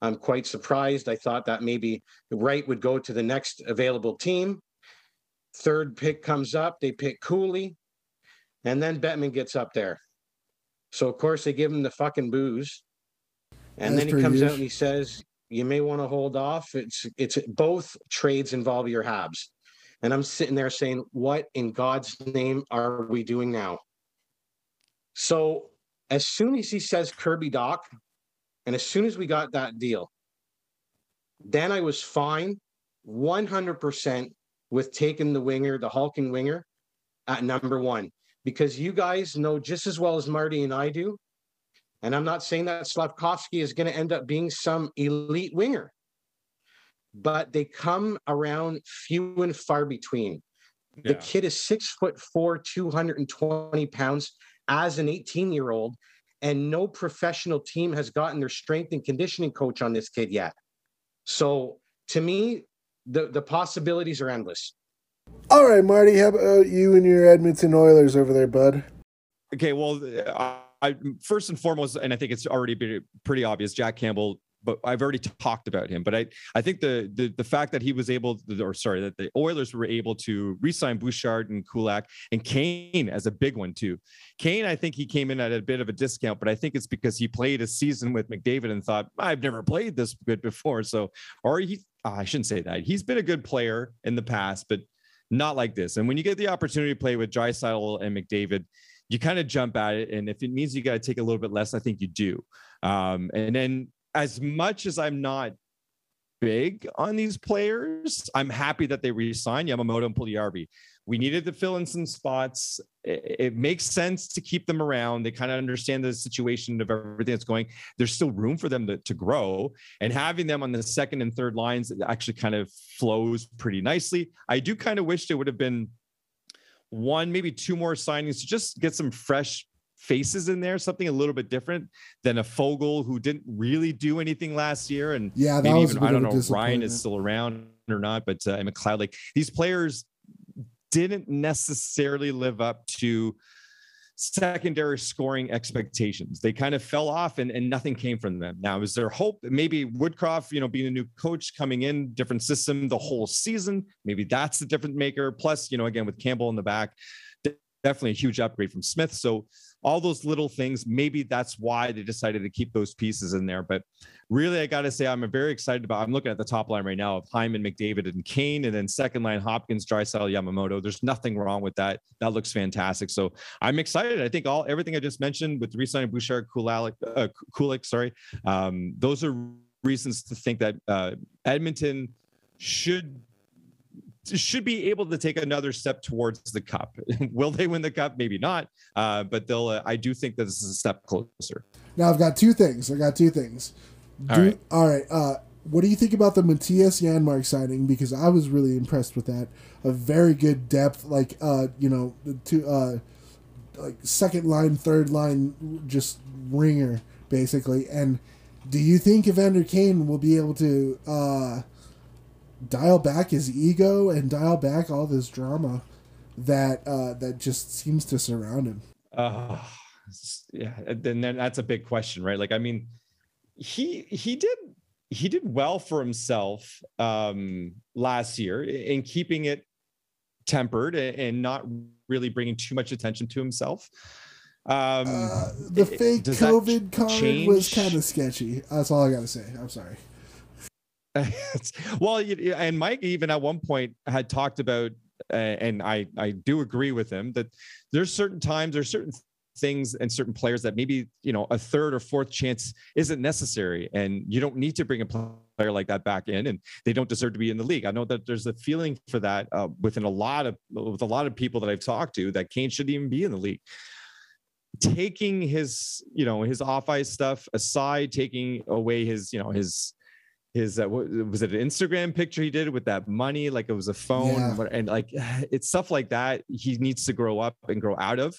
I'm quite surprised. I thought that maybe Wright would go to the next available team. 3rd pick comes up. They pick Cooley. And then Bettman gets up there. So, of course, they give him the fucking booze. And then he comes out and he says, you may want to hold off. It's both trades involve your Habs. And I'm sitting there saying, what in God's name are we doing now? So as soon as he says Kirby Doc, and as soon as we got that deal, then I was fine 100% with taking the winger, the hulking winger, at number 1. Because you guys know just as well as Marty and I do, and I'm not saying that Slavkovsky is going to end up being some elite winger, but they come around few and far between. Yeah. The kid is 6'4", 220 pounds as an 18-year-old, and no professional team has gotten their strength and conditioning coach on this kid yet. So to me, the possibilities are endless. All right, Marty, how about you and your Edmonton Oilers over there, bud? Okay, well, I first and foremost, and I think it's already been pretty obvious, Jack Campbell, but I've already talked about him. But I think the fact that he was that the Oilers were able to re-sign Bouchard and Kulak and Kane as a big one too. Kane, I think he came in at a bit of a discount, but I think it's because he played a season with McDavid and thought, I've never played this good before. I shouldn't say that. He's been a good player in the past, but not like this. And when you get the opportunity to play with Draisaitl and McDavid, you kind of jump at it. And if it means you got to take a little bit less, I think you do. And then as much as I'm not big on these players. I'm happy that they re-signed Yamamoto and Puljujarvi. We needed to fill in some spots. It makes sense to keep them around. They kind of understand the situation of everything that's going. There's still room for them to grow, and having them on the second and third lines actually kind of flows pretty nicely. I do kind of wish there would have been one, maybe two more signings to just get some fresh faces in there, something a little bit different than a Fogel who didn't really do anything last year. And yeah, maybe even, I don't know if Ryan is still around or not, but and McLeod, like these players didn't necessarily live up to secondary scoring expectations. They kind of fell off and nothing came from them. Now, is there hope? Maybe Woodcroft, you know, being a new coach coming in, different system the whole season, maybe that's the difference maker. Plus, you know, again, with Campbell in the back, definitely a huge upgrade from Smith. So all those little things, maybe that's why they decided to keep those pieces in there. But really, I got to say, I'm very excited about, I'm looking at the top line right now of Hyman, McDavid, and Kane, and then second line, Hopkins, Draisaitl, Yamamoto. There's nothing wrong with that. That looks fantastic. So I'm excited. I think everything I just mentioned with re-signing Bouchard, Kulik, sorry. Those are reasons to think that Edmonton should be able to take another step towards the cup. Will they win the cup? Maybe not. But they'll, I do think that this is a step closer. Now I've got two things. All right. What do you think about the Matthias Janmark signing? Because I was really impressed with that. A very good depth, like, you know, like second line, third line, just ringer basically. And do you think Evander Kane will be able to, dial back his ego and dial back all this drama that that just seems to surround him? Yeah, and then that's a big question, right? Like, I mean, he did well for himself last year in keeping it tempered and not really bringing too much attention to himself. The fake COVID comment was kind of sketchy. That's all I gotta say. I'm sorry. Well, and Mike even at one point had talked about, and I do agree with him, that there's certain times, there's certain things and certain players that maybe, you know, a third or fourth chance isn't necessary, and you don't need to bring a player like that back in, and they don't deserve to be in the league. I know that there's a feeling for that with a lot of people that I've talked to, that Kane shouldn't even be in the league. Taking his, you know, his off ice stuff aside, taking away his, you know, his was it an Instagram picture he did with that money? Like, it was a phone, yeah. And like, it's stuff like that he needs to grow up and grow out of.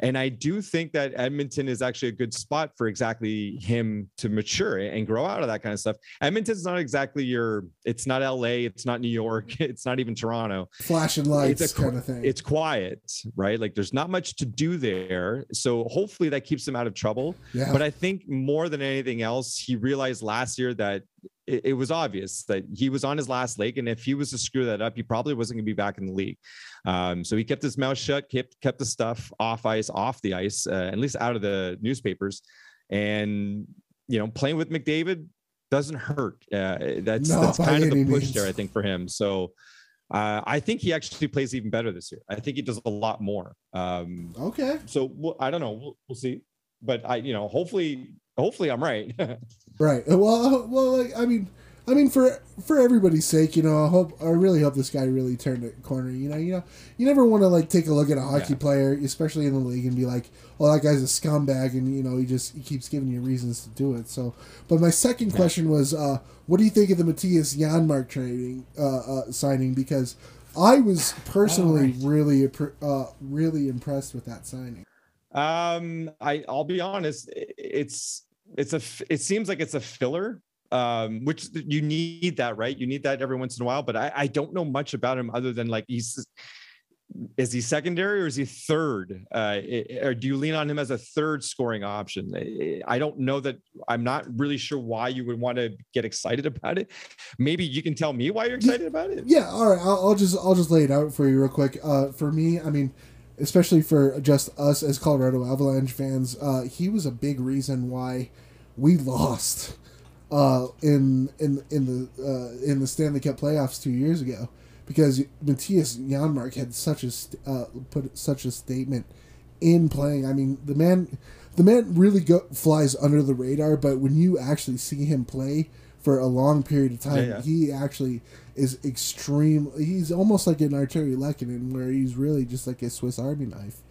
And I do think that Edmonton is actually a good spot for exactly him to mature and grow out of that kind of stuff. Edmonton's not exactly it's not LA, it's not New York, it's not even Toronto. Flashing lights, it's kind of thing. It's quiet, right? Like, there's not much to do there. So hopefully that keeps him out of trouble. Yeah. But I think more than anything else, he realized last year that it was obvious that he was on his last leg, and if he was to screw that up, he probably wasn't going to be back in the league. So he kept his mouth shut, kept the stuff off ice, off the ice, at least out of the newspapers. And, you know, playing with McDavid doesn't hurt. That's kind of the push there, I think, for him. So I think he actually plays even better this year. I think he does a lot more. Okay. So I don't know. We'll see. But I, you know, hopefully I'm right. Right. Well, like, I mean, for everybody's sake, you know, I really hope this guy really turned a corner. You know, you never want to, like, take a look at a hockey player, especially in the league, and be like, "Well, that guy's a scumbag," and, you know, he keeps giving you reasons to do it. So, but my second question was, what do you think of the Matthias Janmark signing? Because I was personally really impressed with that signing. I'll be honest. It seems like it's a filler, which you need that, right? You need that every once in a while, but I don't know much about him other than, like, is he secondary or is he third? Or do you lean on him as a third scoring option? I don't know that. I'm not really sure why you would want to get excited about it. Maybe you can tell me why you're excited about it. Yeah. All right. I'll just lay it out for you real quick. For me, I mean, especially for just us as Colorado Avalanche fans, he was a big reason why we lost in the Stanley Cup playoffs 2 years ago, because Matthias Janmark had put such a statement in playing. I mean, the man really flies under the radar, but when you actually see him play for a long period of time. Yeah, yeah. He actually is extreme. He's almost like an Arturi Lehkonen, where he's really just like a Swiss Army knife.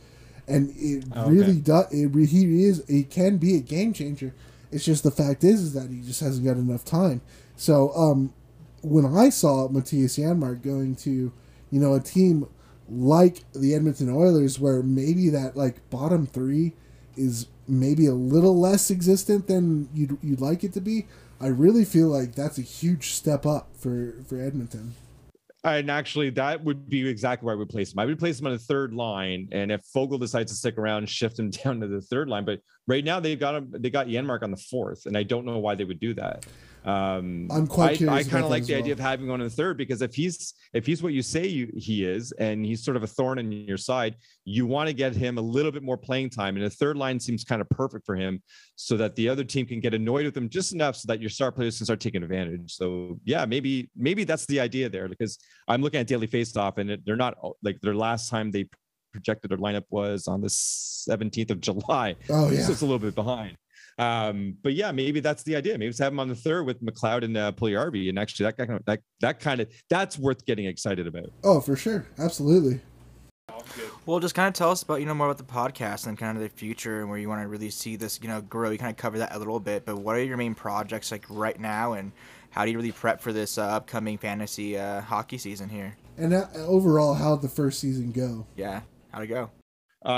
And it really does. He can be a game changer. It's just the fact is that he just hasn't got enough time. So when I saw Matthias Janmark going to, a team like the Edmonton Oilers, where maybe that like bottom three is maybe a little less existent than you'd like it to be, I really feel like that's a huge step up for Edmonton. And actually, that would be exactly where I would place him. I would place him on the third line, and if Fogel decides to stick around, shift him down to the third line. But right now, they got Janmark on the fourth, and I don't know why they would do that. I'm quite curious. I kind of like the idea of having him on the third, because if he's what you say he is, and he's sort of a thorn in your side, you want to get him a little bit more playing time, and the third line seems kind of perfect for him, so that the other team can get annoyed with him just enough so that your star players can start taking advantage. So yeah, maybe that's the idea there, because I'm looking at Daily Faceoff, and they're not like their last time they projected their lineup was on the 17th of July. Oh yeah, so it's a little bit behind. But yeah, maybe that's the idea. Maybe it's have him on the third with McLeod and Puljujärvi, and actually that's worth getting excited about. Oh, for sure, absolutely. Well, just kind of tell us about more about the podcast and kind of the future and where you want to really see this grow. You kind of covered that a little bit, but what are your main projects like right now, and how do you really prep for this upcoming fantasy hockey season here? And overall, how'd the first season go? Yeah, how'd it go?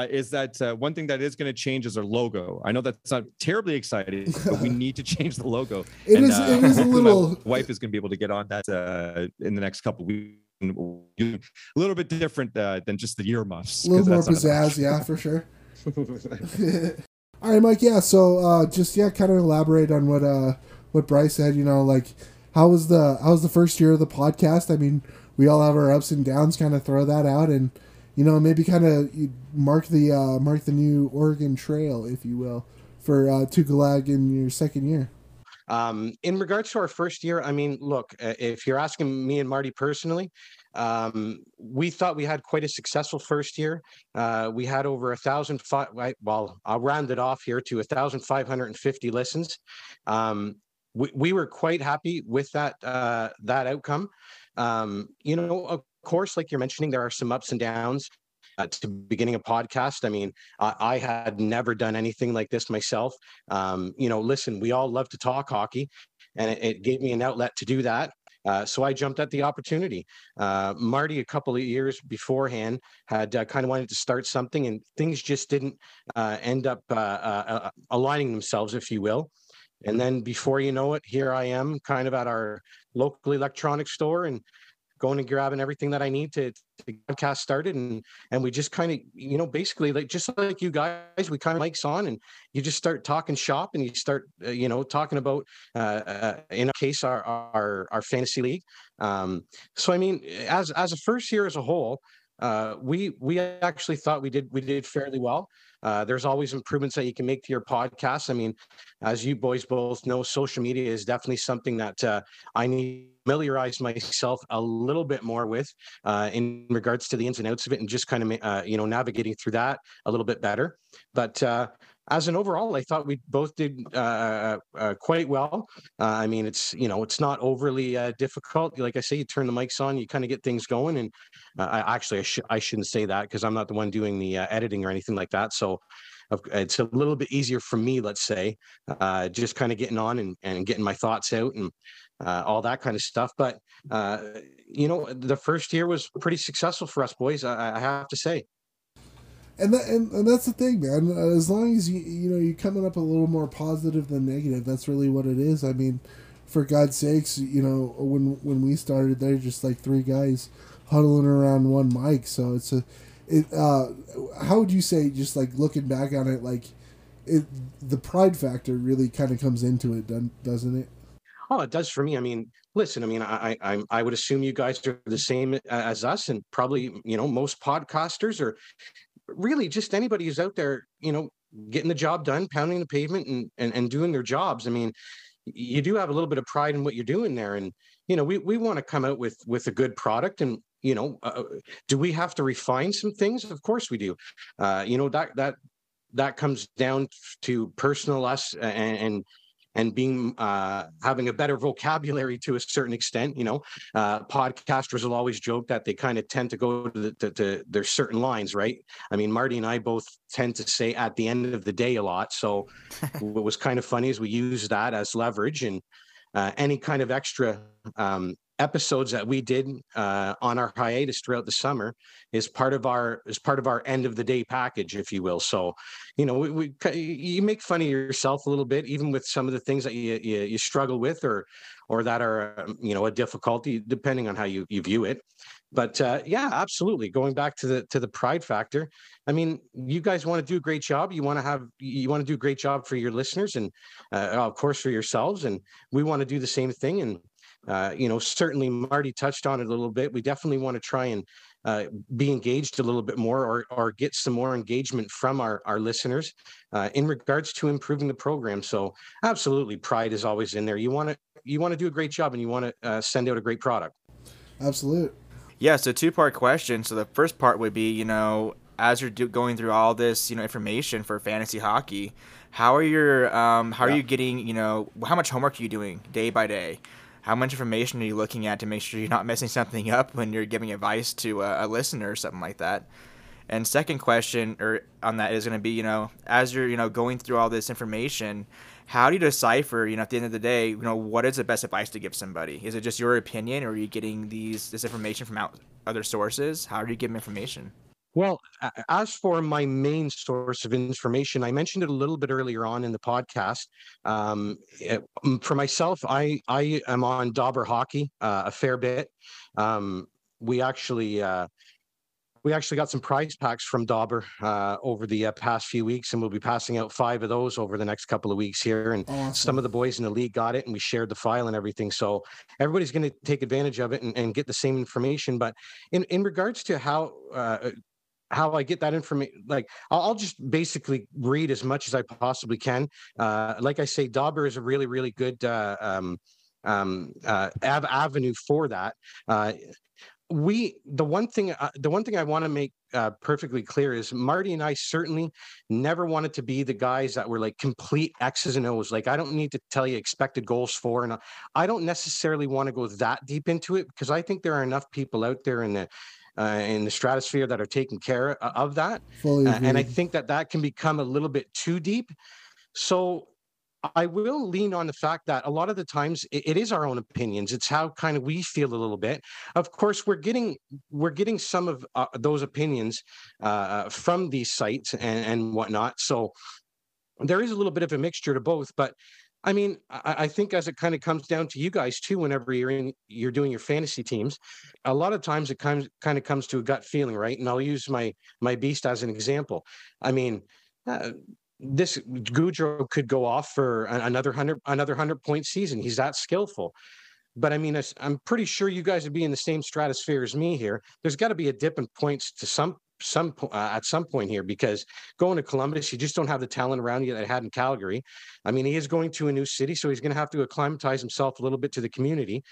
Is that one thing that is going to change is our logo. I know that's not terribly exciting, but we need to change the logo. It is a little. My wife is going to be able to get on that in the next couple of weeks. A little bit different than just the ear muffs. A little more pizzazz, yeah, for sure. All right, Mike. Yeah, so kind of elaborate on what Bryce said. How was the first year of the podcast? I mean, we all have our ups and downs. Kind of throw that out and. Maybe kind of mark the new Oregon Trail, if you will, for Tukalag in your second year. In regards to our first year, I mean, look, if you're asking me and Marty personally, we thought we had quite a successful first year. We had over 1,500. Well, I'll round it off here to 1,550 listens. We were quite happy with that outcome. Of course, like you're mentioning, there are some ups and downs to beginning a podcast. I mean, I had never done anything like this myself. Listen, we all love to talk hockey, and it gave me an outlet to do that. So I jumped at the opportunity. Marty, a couple of years beforehand, had kind of wanted to start something, and things just didn't end up aligning themselves, if you will. And then before you know it, here I am kind of at our local electronics store and going and grabbing everything that I need to podcast started. And we just kind of, basically like, just like you guys, we kind of mics on and you just start talking shop and you start, talking about, in our case, our fantasy league. So, I mean, as a first year as a whole, we actually thought we did fairly well. There's always improvements that you can make to your podcast. I mean, as you boys both know, social media is definitely something that I need to familiarize myself a little bit more with in regards to the ins and outs of it, and just kind of, navigating through that a little bit better. But as an overall, I thought we both did quite well. I mean, it's not overly difficult. Like I say, you turn the mics on, you kind of get things going. And I shouldn't say that, because I'm not the one doing the editing or anything like that. So it's a little bit easier for me, let's say, just kind of getting on and getting my thoughts out and all that kind of stuff. But, the first year was pretty successful for us boys, I have to say. And that's the thing, man. As long as you're coming up a little more positive than negative, that's really what it is. I mean, for God's sakes, when we started, they're just like three guys huddling around one mic. So how would you say, just like looking back on it, like the pride factor really kind of comes into it, doesn't it? Oh, it does for me. I mean, listen, I mean, I would assume you guys are the same as us, and probably, most podcasters are. Really just anybody who's out there, getting the job done, pounding the pavement and doing their jobs. I mean, you do have a little bit of pride in what you're doing there. And, we want to come out with a good product. And, do we have to refine some things? Of course we do. That comes down to personal us and and being having a better vocabulary to a certain extent. You know, podcasters will always joke that they kind of tend to go to their certain lines, right? I mean, Marty and I both tend to say at the end of the day a lot. So what was kind of funny is we used that as leverage, and any kind of extra episodes that we did on our hiatus throughout the summer is part of our end of the day package, if you will. So, you know, you make fun of yourself a little bit, even with some of the things that you struggle with or that are, you know, a difficulty, depending on how you view it. But yeah, absolutely. Going back to the pride factor, I mean, you guys want to do a great job. You want to do a great job for your listeners and of course for yourselves. And we want to do the same thing. And you know, certainly Marty touched on it a little bit. We definitely want to try and be engaged a little bit more or get some more engagement from our listeners in regards to improving the program. So absolutely, pride is always in there. You want to do a great job, and you want to send out a great product. Absolutely. Yeah, so two-part question. So the first part would be, you know, as you're going through all this, you know, information for fantasy hockey, how are your you getting, you know, how much homework are you doing day by day? How much information are you looking at to make sure you're not messing something up when you're giving advice to a listener or something like that? And second question on that is going to be, you know, as you're, you know, going through all this information, how do you decipher, you know, at the end of the day, you know, what is the best advice to give somebody? Is it just your opinion, or are you getting this information from other sources? How do you give them information? Well, as for my main source of information, I mentioned it a little bit earlier on in the podcast. For myself, I am on Dauber Hockey a fair bit. We actually got some prize packs from Dauber over the past few weeks, and we'll be passing out 5 of those over the next couple of weeks here. And awesome. Some of the boys in the league got it, and we shared the file and everything. So everybody's going to take advantage of it and get the same information. But in regards to how I get that information, like I'll just basically read as much as I possibly can. Like I say, Dauber is a really, really good avenue for that. The one thing I want to make perfectly clear is Marty and I certainly never wanted to be the guys that were like complete X's and O's. Like, I don't need to tell you expected goals for, and I don't necessarily want to go that deep into it, because I think there are enough people out there in the stratosphere that are taking care of that. And I think that can become a little bit too deep. So I will lean on the fact that a lot of the times it is our own opinions. It's how kind of we feel a little bit. Of course, we're getting some of those opinions from these sites and whatnot. So there is a little bit of a mixture to both. But I mean, I think as it kind of comes down to you guys too, whenever you're doing your fantasy teams, a lot of times it kind of comes to a gut feeling, right? And I'll use my beast as an example. I mean, this Gaudreau could go off for another 100 point season. He's that skillful. But I mean, I'm pretty sure you guys would be in the same stratosphere as me here. There's got to be a dip in points to at some point here, because going to Columbus, you just don't have the talent around you that I had in Calgary. I mean, he is going to a new city, so he's going to have to acclimatize himself a little bit to the community.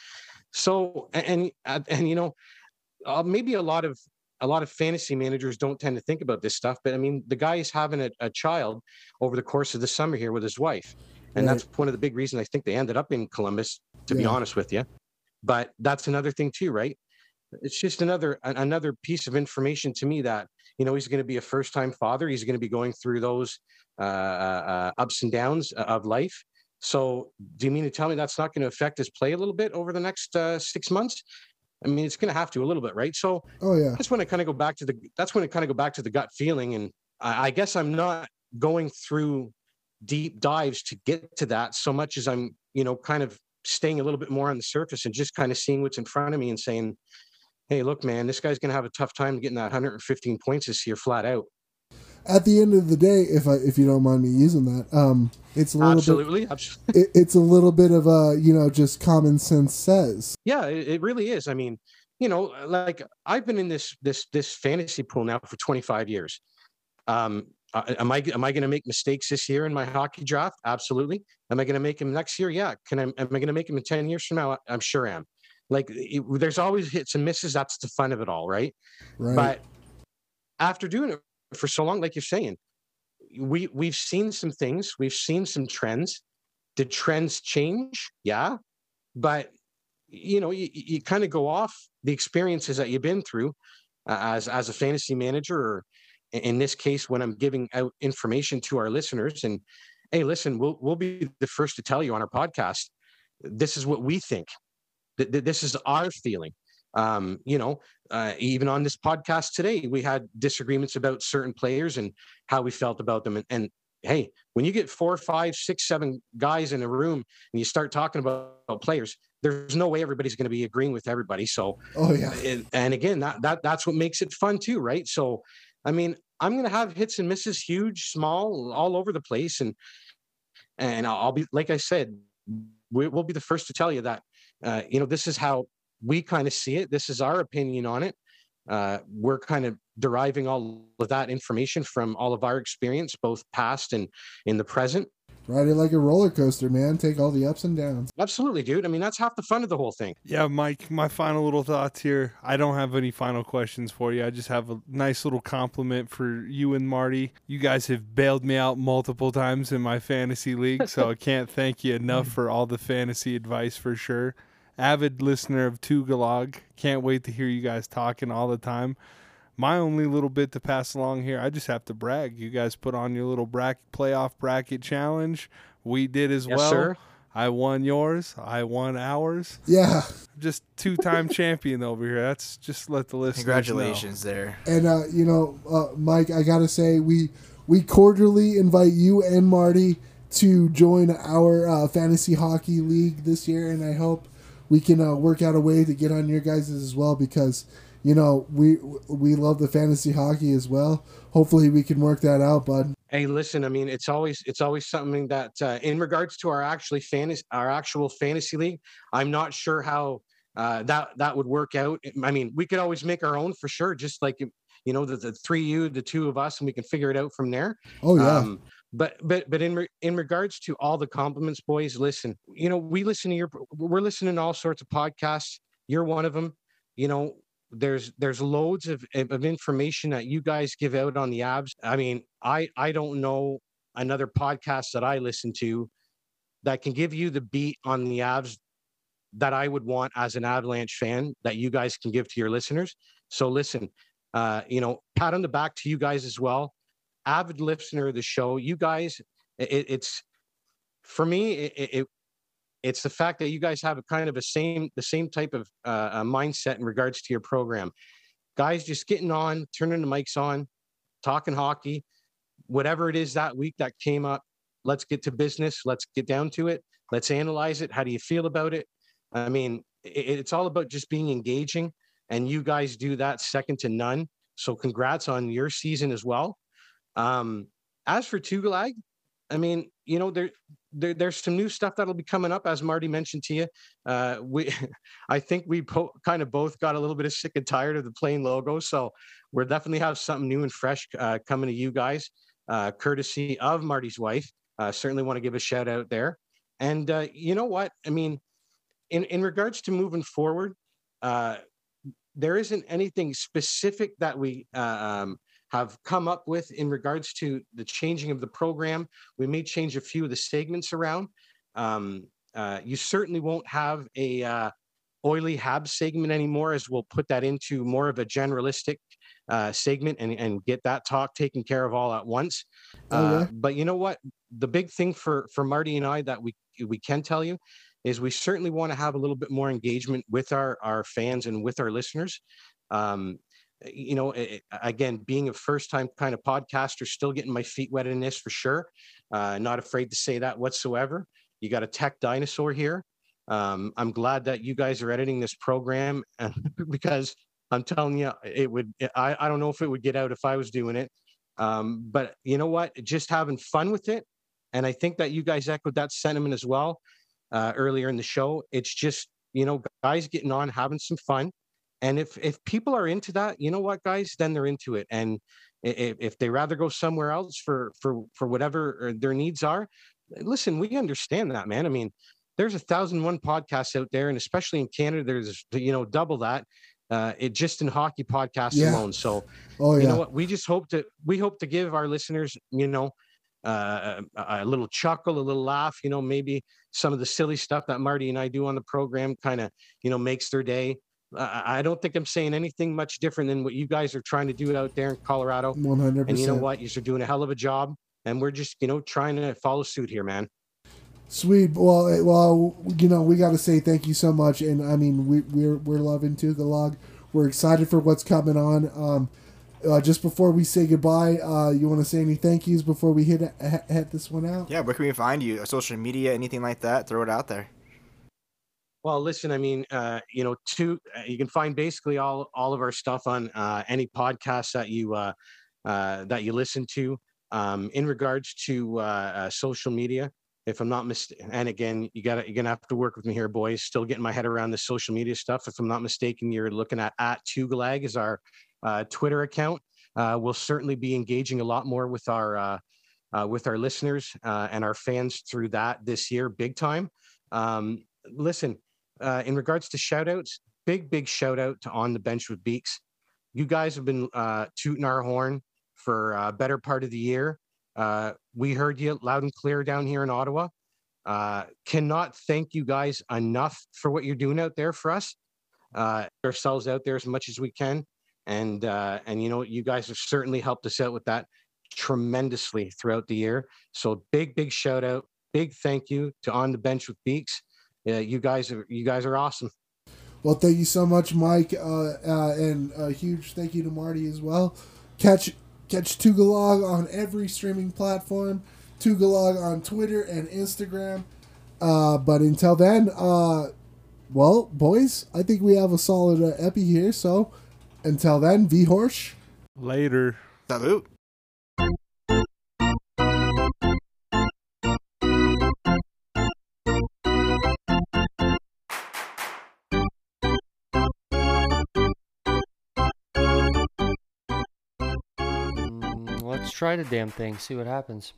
So, and you know, maybe a lot of fantasy managers don't tend to think about this stuff, but I mean, the guy is having a child over the course of the summer here with his wife. And that's one of the big reasons I think they ended up in Columbus, to be honest with you. But that's another thing too, right? It's just another piece of information to me that, you know, he's going to be a first-time father. He's going to be going through those ups and downs of life. So do you mean to tell me that's not going to affect his play a little bit over the next 6 months? I mean, it's going to have to a little bit, right? So that's when I kind of go back to the gut feeling. And I guess I'm not going through deep dives to get to that so much as I'm, you know, kind of staying a little bit more on the surface and just kind of seeing what's in front of me and saying, hey, look, man, this guy's going to have a tough time getting that 115 points this year flat out. At the end of the day, if you don't mind me using that, it's a little bit, it's a little bit of a, you know, just common sense says. Yeah, it really is. I mean, you know, like I've been in this fantasy pool now for 25 years. Am I going to make mistakes this year in my hockey draft? Absolutely. Am I going to make them next year? Yeah. Am I going to make them in 10 years from now? I'm sure I am. Like there's always hits and misses. That's the fun of it all, right? Right. But after doing it for so long, like you're saying, we've seen some things, we've seen some trends, Did trends change? Yeah. But, you know, you kind of go off the experiences that you've been through as a fantasy manager, or in this case, when I'm giving out information to our listeners. And, hey, listen, we'll be the first to tell you on our podcast, this is what we think. This is our feeling. Even on this podcast today, we had disagreements about certain players and how we felt about them. And hey, when you get 4, 5, 6, 7 guys in a room and you start talking about players, there's no way everybody's going to be agreeing with everybody. So, oh yeah. And again, that's what makes it fun too, right? So, I mean, I'm going to have hits and misses, huge, small, all over the place. And I'll be, like I said, we'll be the first to tell you that, this is how we kind of see it. This is our opinion on it. We're kind of deriving all of that information from all of our experience, both past and in the present. Ride it like a roller coaster, man. Take all the ups and downs. Absolutely, dude. I mean, that's half the fun of the whole thing. Yeah, Mike, my final little thoughts here. I don't have any final questions for you. I just have a nice little compliment for you and Marty. You guys have bailed me out multiple times in my fantasy league, so I can't thank you enough for all the fantasy advice for sure. Avid listener of Tugalag. Can't wait to hear you guys talking all the time. My only little bit to pass along here, I just have to brag. You guys put on your little playoff bracket challenge. We did as well. Sir. I won yours. I won ours. Yeah. Just 2-time champion over here. That's just let the listeners Congratulations know. There. And, Mike, I got to say, we cordially invite you and Marty to join our fantasy hockey league this year, and I hope we can work out a way to get on your guys' as well, because, you know, we love the fantasy hockey as well. Hopefully we can work that out, bud. Hey, listen, I mean, it's always something that in regards to our actual fantasy league, I'm not sure how that would work out. I mean, we could always make our own for sure, just like, you know, the the two of us, and we can figure it out from there. Oh, yeah. But in regards to all the compliments, boys, listen, you know, we're listening to all sorts of podcasts. You're one of them. You know, there's loads of information that you guys give out on the abs. I mean, I don't know another podcast that I listen to that can give you the beat on the abs that I would want as an Avalanche fan that you guys can give to your listeners. So listen, pat on the back to you guys as well. Avid listener of the show, you guys, it's for me. It's the fact that you guys have a kind of the same type of mindset in regards to your program, guys. Just getting on, turning the mics on, talking hockey, whatever it is that week that came up. Let's get to business. Let's get down to it. Let's analyze it. How do you feel about it? I mean, it's all about just being engaging, and you guys do that second to none. So congrats on your season as well. As for Tugalag, I mean, you know, there's some new stuff that'll be coming up, as Marty mentioned to you. I think we kind of both got a little bit of sick and tired of the plain logo, so we'll definitely have something new and fresh coming to you guys, courtesy of Marty's wife. Certainly want to give a shout out there. And you know what? I mean, in regards to moving forward, there isn't anything specific that we have come up with in regards to the changing of the program. We may change a few of the segments around. You certainly won't have a oily Habs segment anymore, as we'll put that into more of a generalistic segment and get that talk taken care of all at once. But you know what? The big thing for Marty and I that we can tell you is we certainly want to have a little bit more engagement with our fans and with our listeners. You know, again, being a first-time kind of podcaster, still getting my feet wet in this for sure. Not afraid to say that whatsoever. You got a tech dinosaur here. I'm glad that you guys are editing this program because I'm telling you, it would. I don't know if it would get out if I was doing it. But you know what? Just having fun with it, and I think that you guys echoed that sentiment as well earlier in the show. It's just, you know, guys getting on, having some fun. And if people are into that, you know what, guys, then they're into it. And if they rather go somewhere else for whatever their needs are, listen, we understand that, man. I mean, there's 1,001 podcasts out there, and especially in Canada, there's, you know, double that. It just in hockey podcasts alone. So, you know what, we hope to give our listeners, you know, a little chuckle, a little laugh, you know, maybe some of the silly stuff that Marty and I do on the program kind of, you know, makes their day. I don't think I'm saying anything much different than what you guys are trying to do out there in Colorado. 100%. And you know what? You're doing a hell of a job, and we're just, you know, trying to follow suit here, man. Sweet. Well, you know, we got to say thank you so much. And I mean, we're loving To The Log. We're excited for what's coming on. Just before we say goodbye, you want to say any thank yous before we hit this one out? Yeah. Where can we find you? Social media, anything like that? Throw it out there. Well, listen, I mean, you know, you can find basically all of our stuff on any podcast that you listen to. In regards to social media, if I'm not mistaken, and again, you're going to have to work with me here, boys, still getting my head around the social media stuff. If I'm not mistaken, you're looking at Tukalag is our Twitter account. We'll certainly be engaging a lot more with our listeners and our fans through that this year, big time. Listen, in regards to shout outs, big shout out to On the Bench with Beaks. You guys have been tooting our horn for a better part of the year. We heard you loud and clear down here in Ottawa. Cannot thank you guys enough for what you're doing out there for us, ourselves out there as much as we can. And you know, you guys have certainly helped us out with that tremendously throughout the year. So big shout out, big thank you to On the Bench with Beaks. You guys are awesome. Well, thank you so much, Mike. And a huge thank you to Marty as well. Catch Tukalag on every streaming platform, Tukalag on Twitter and Instagram. But until then, well, boys, I think we have a solid epi here. So until then, V-Horsh. Later. Salute. Let's try the damn thing, see what happens.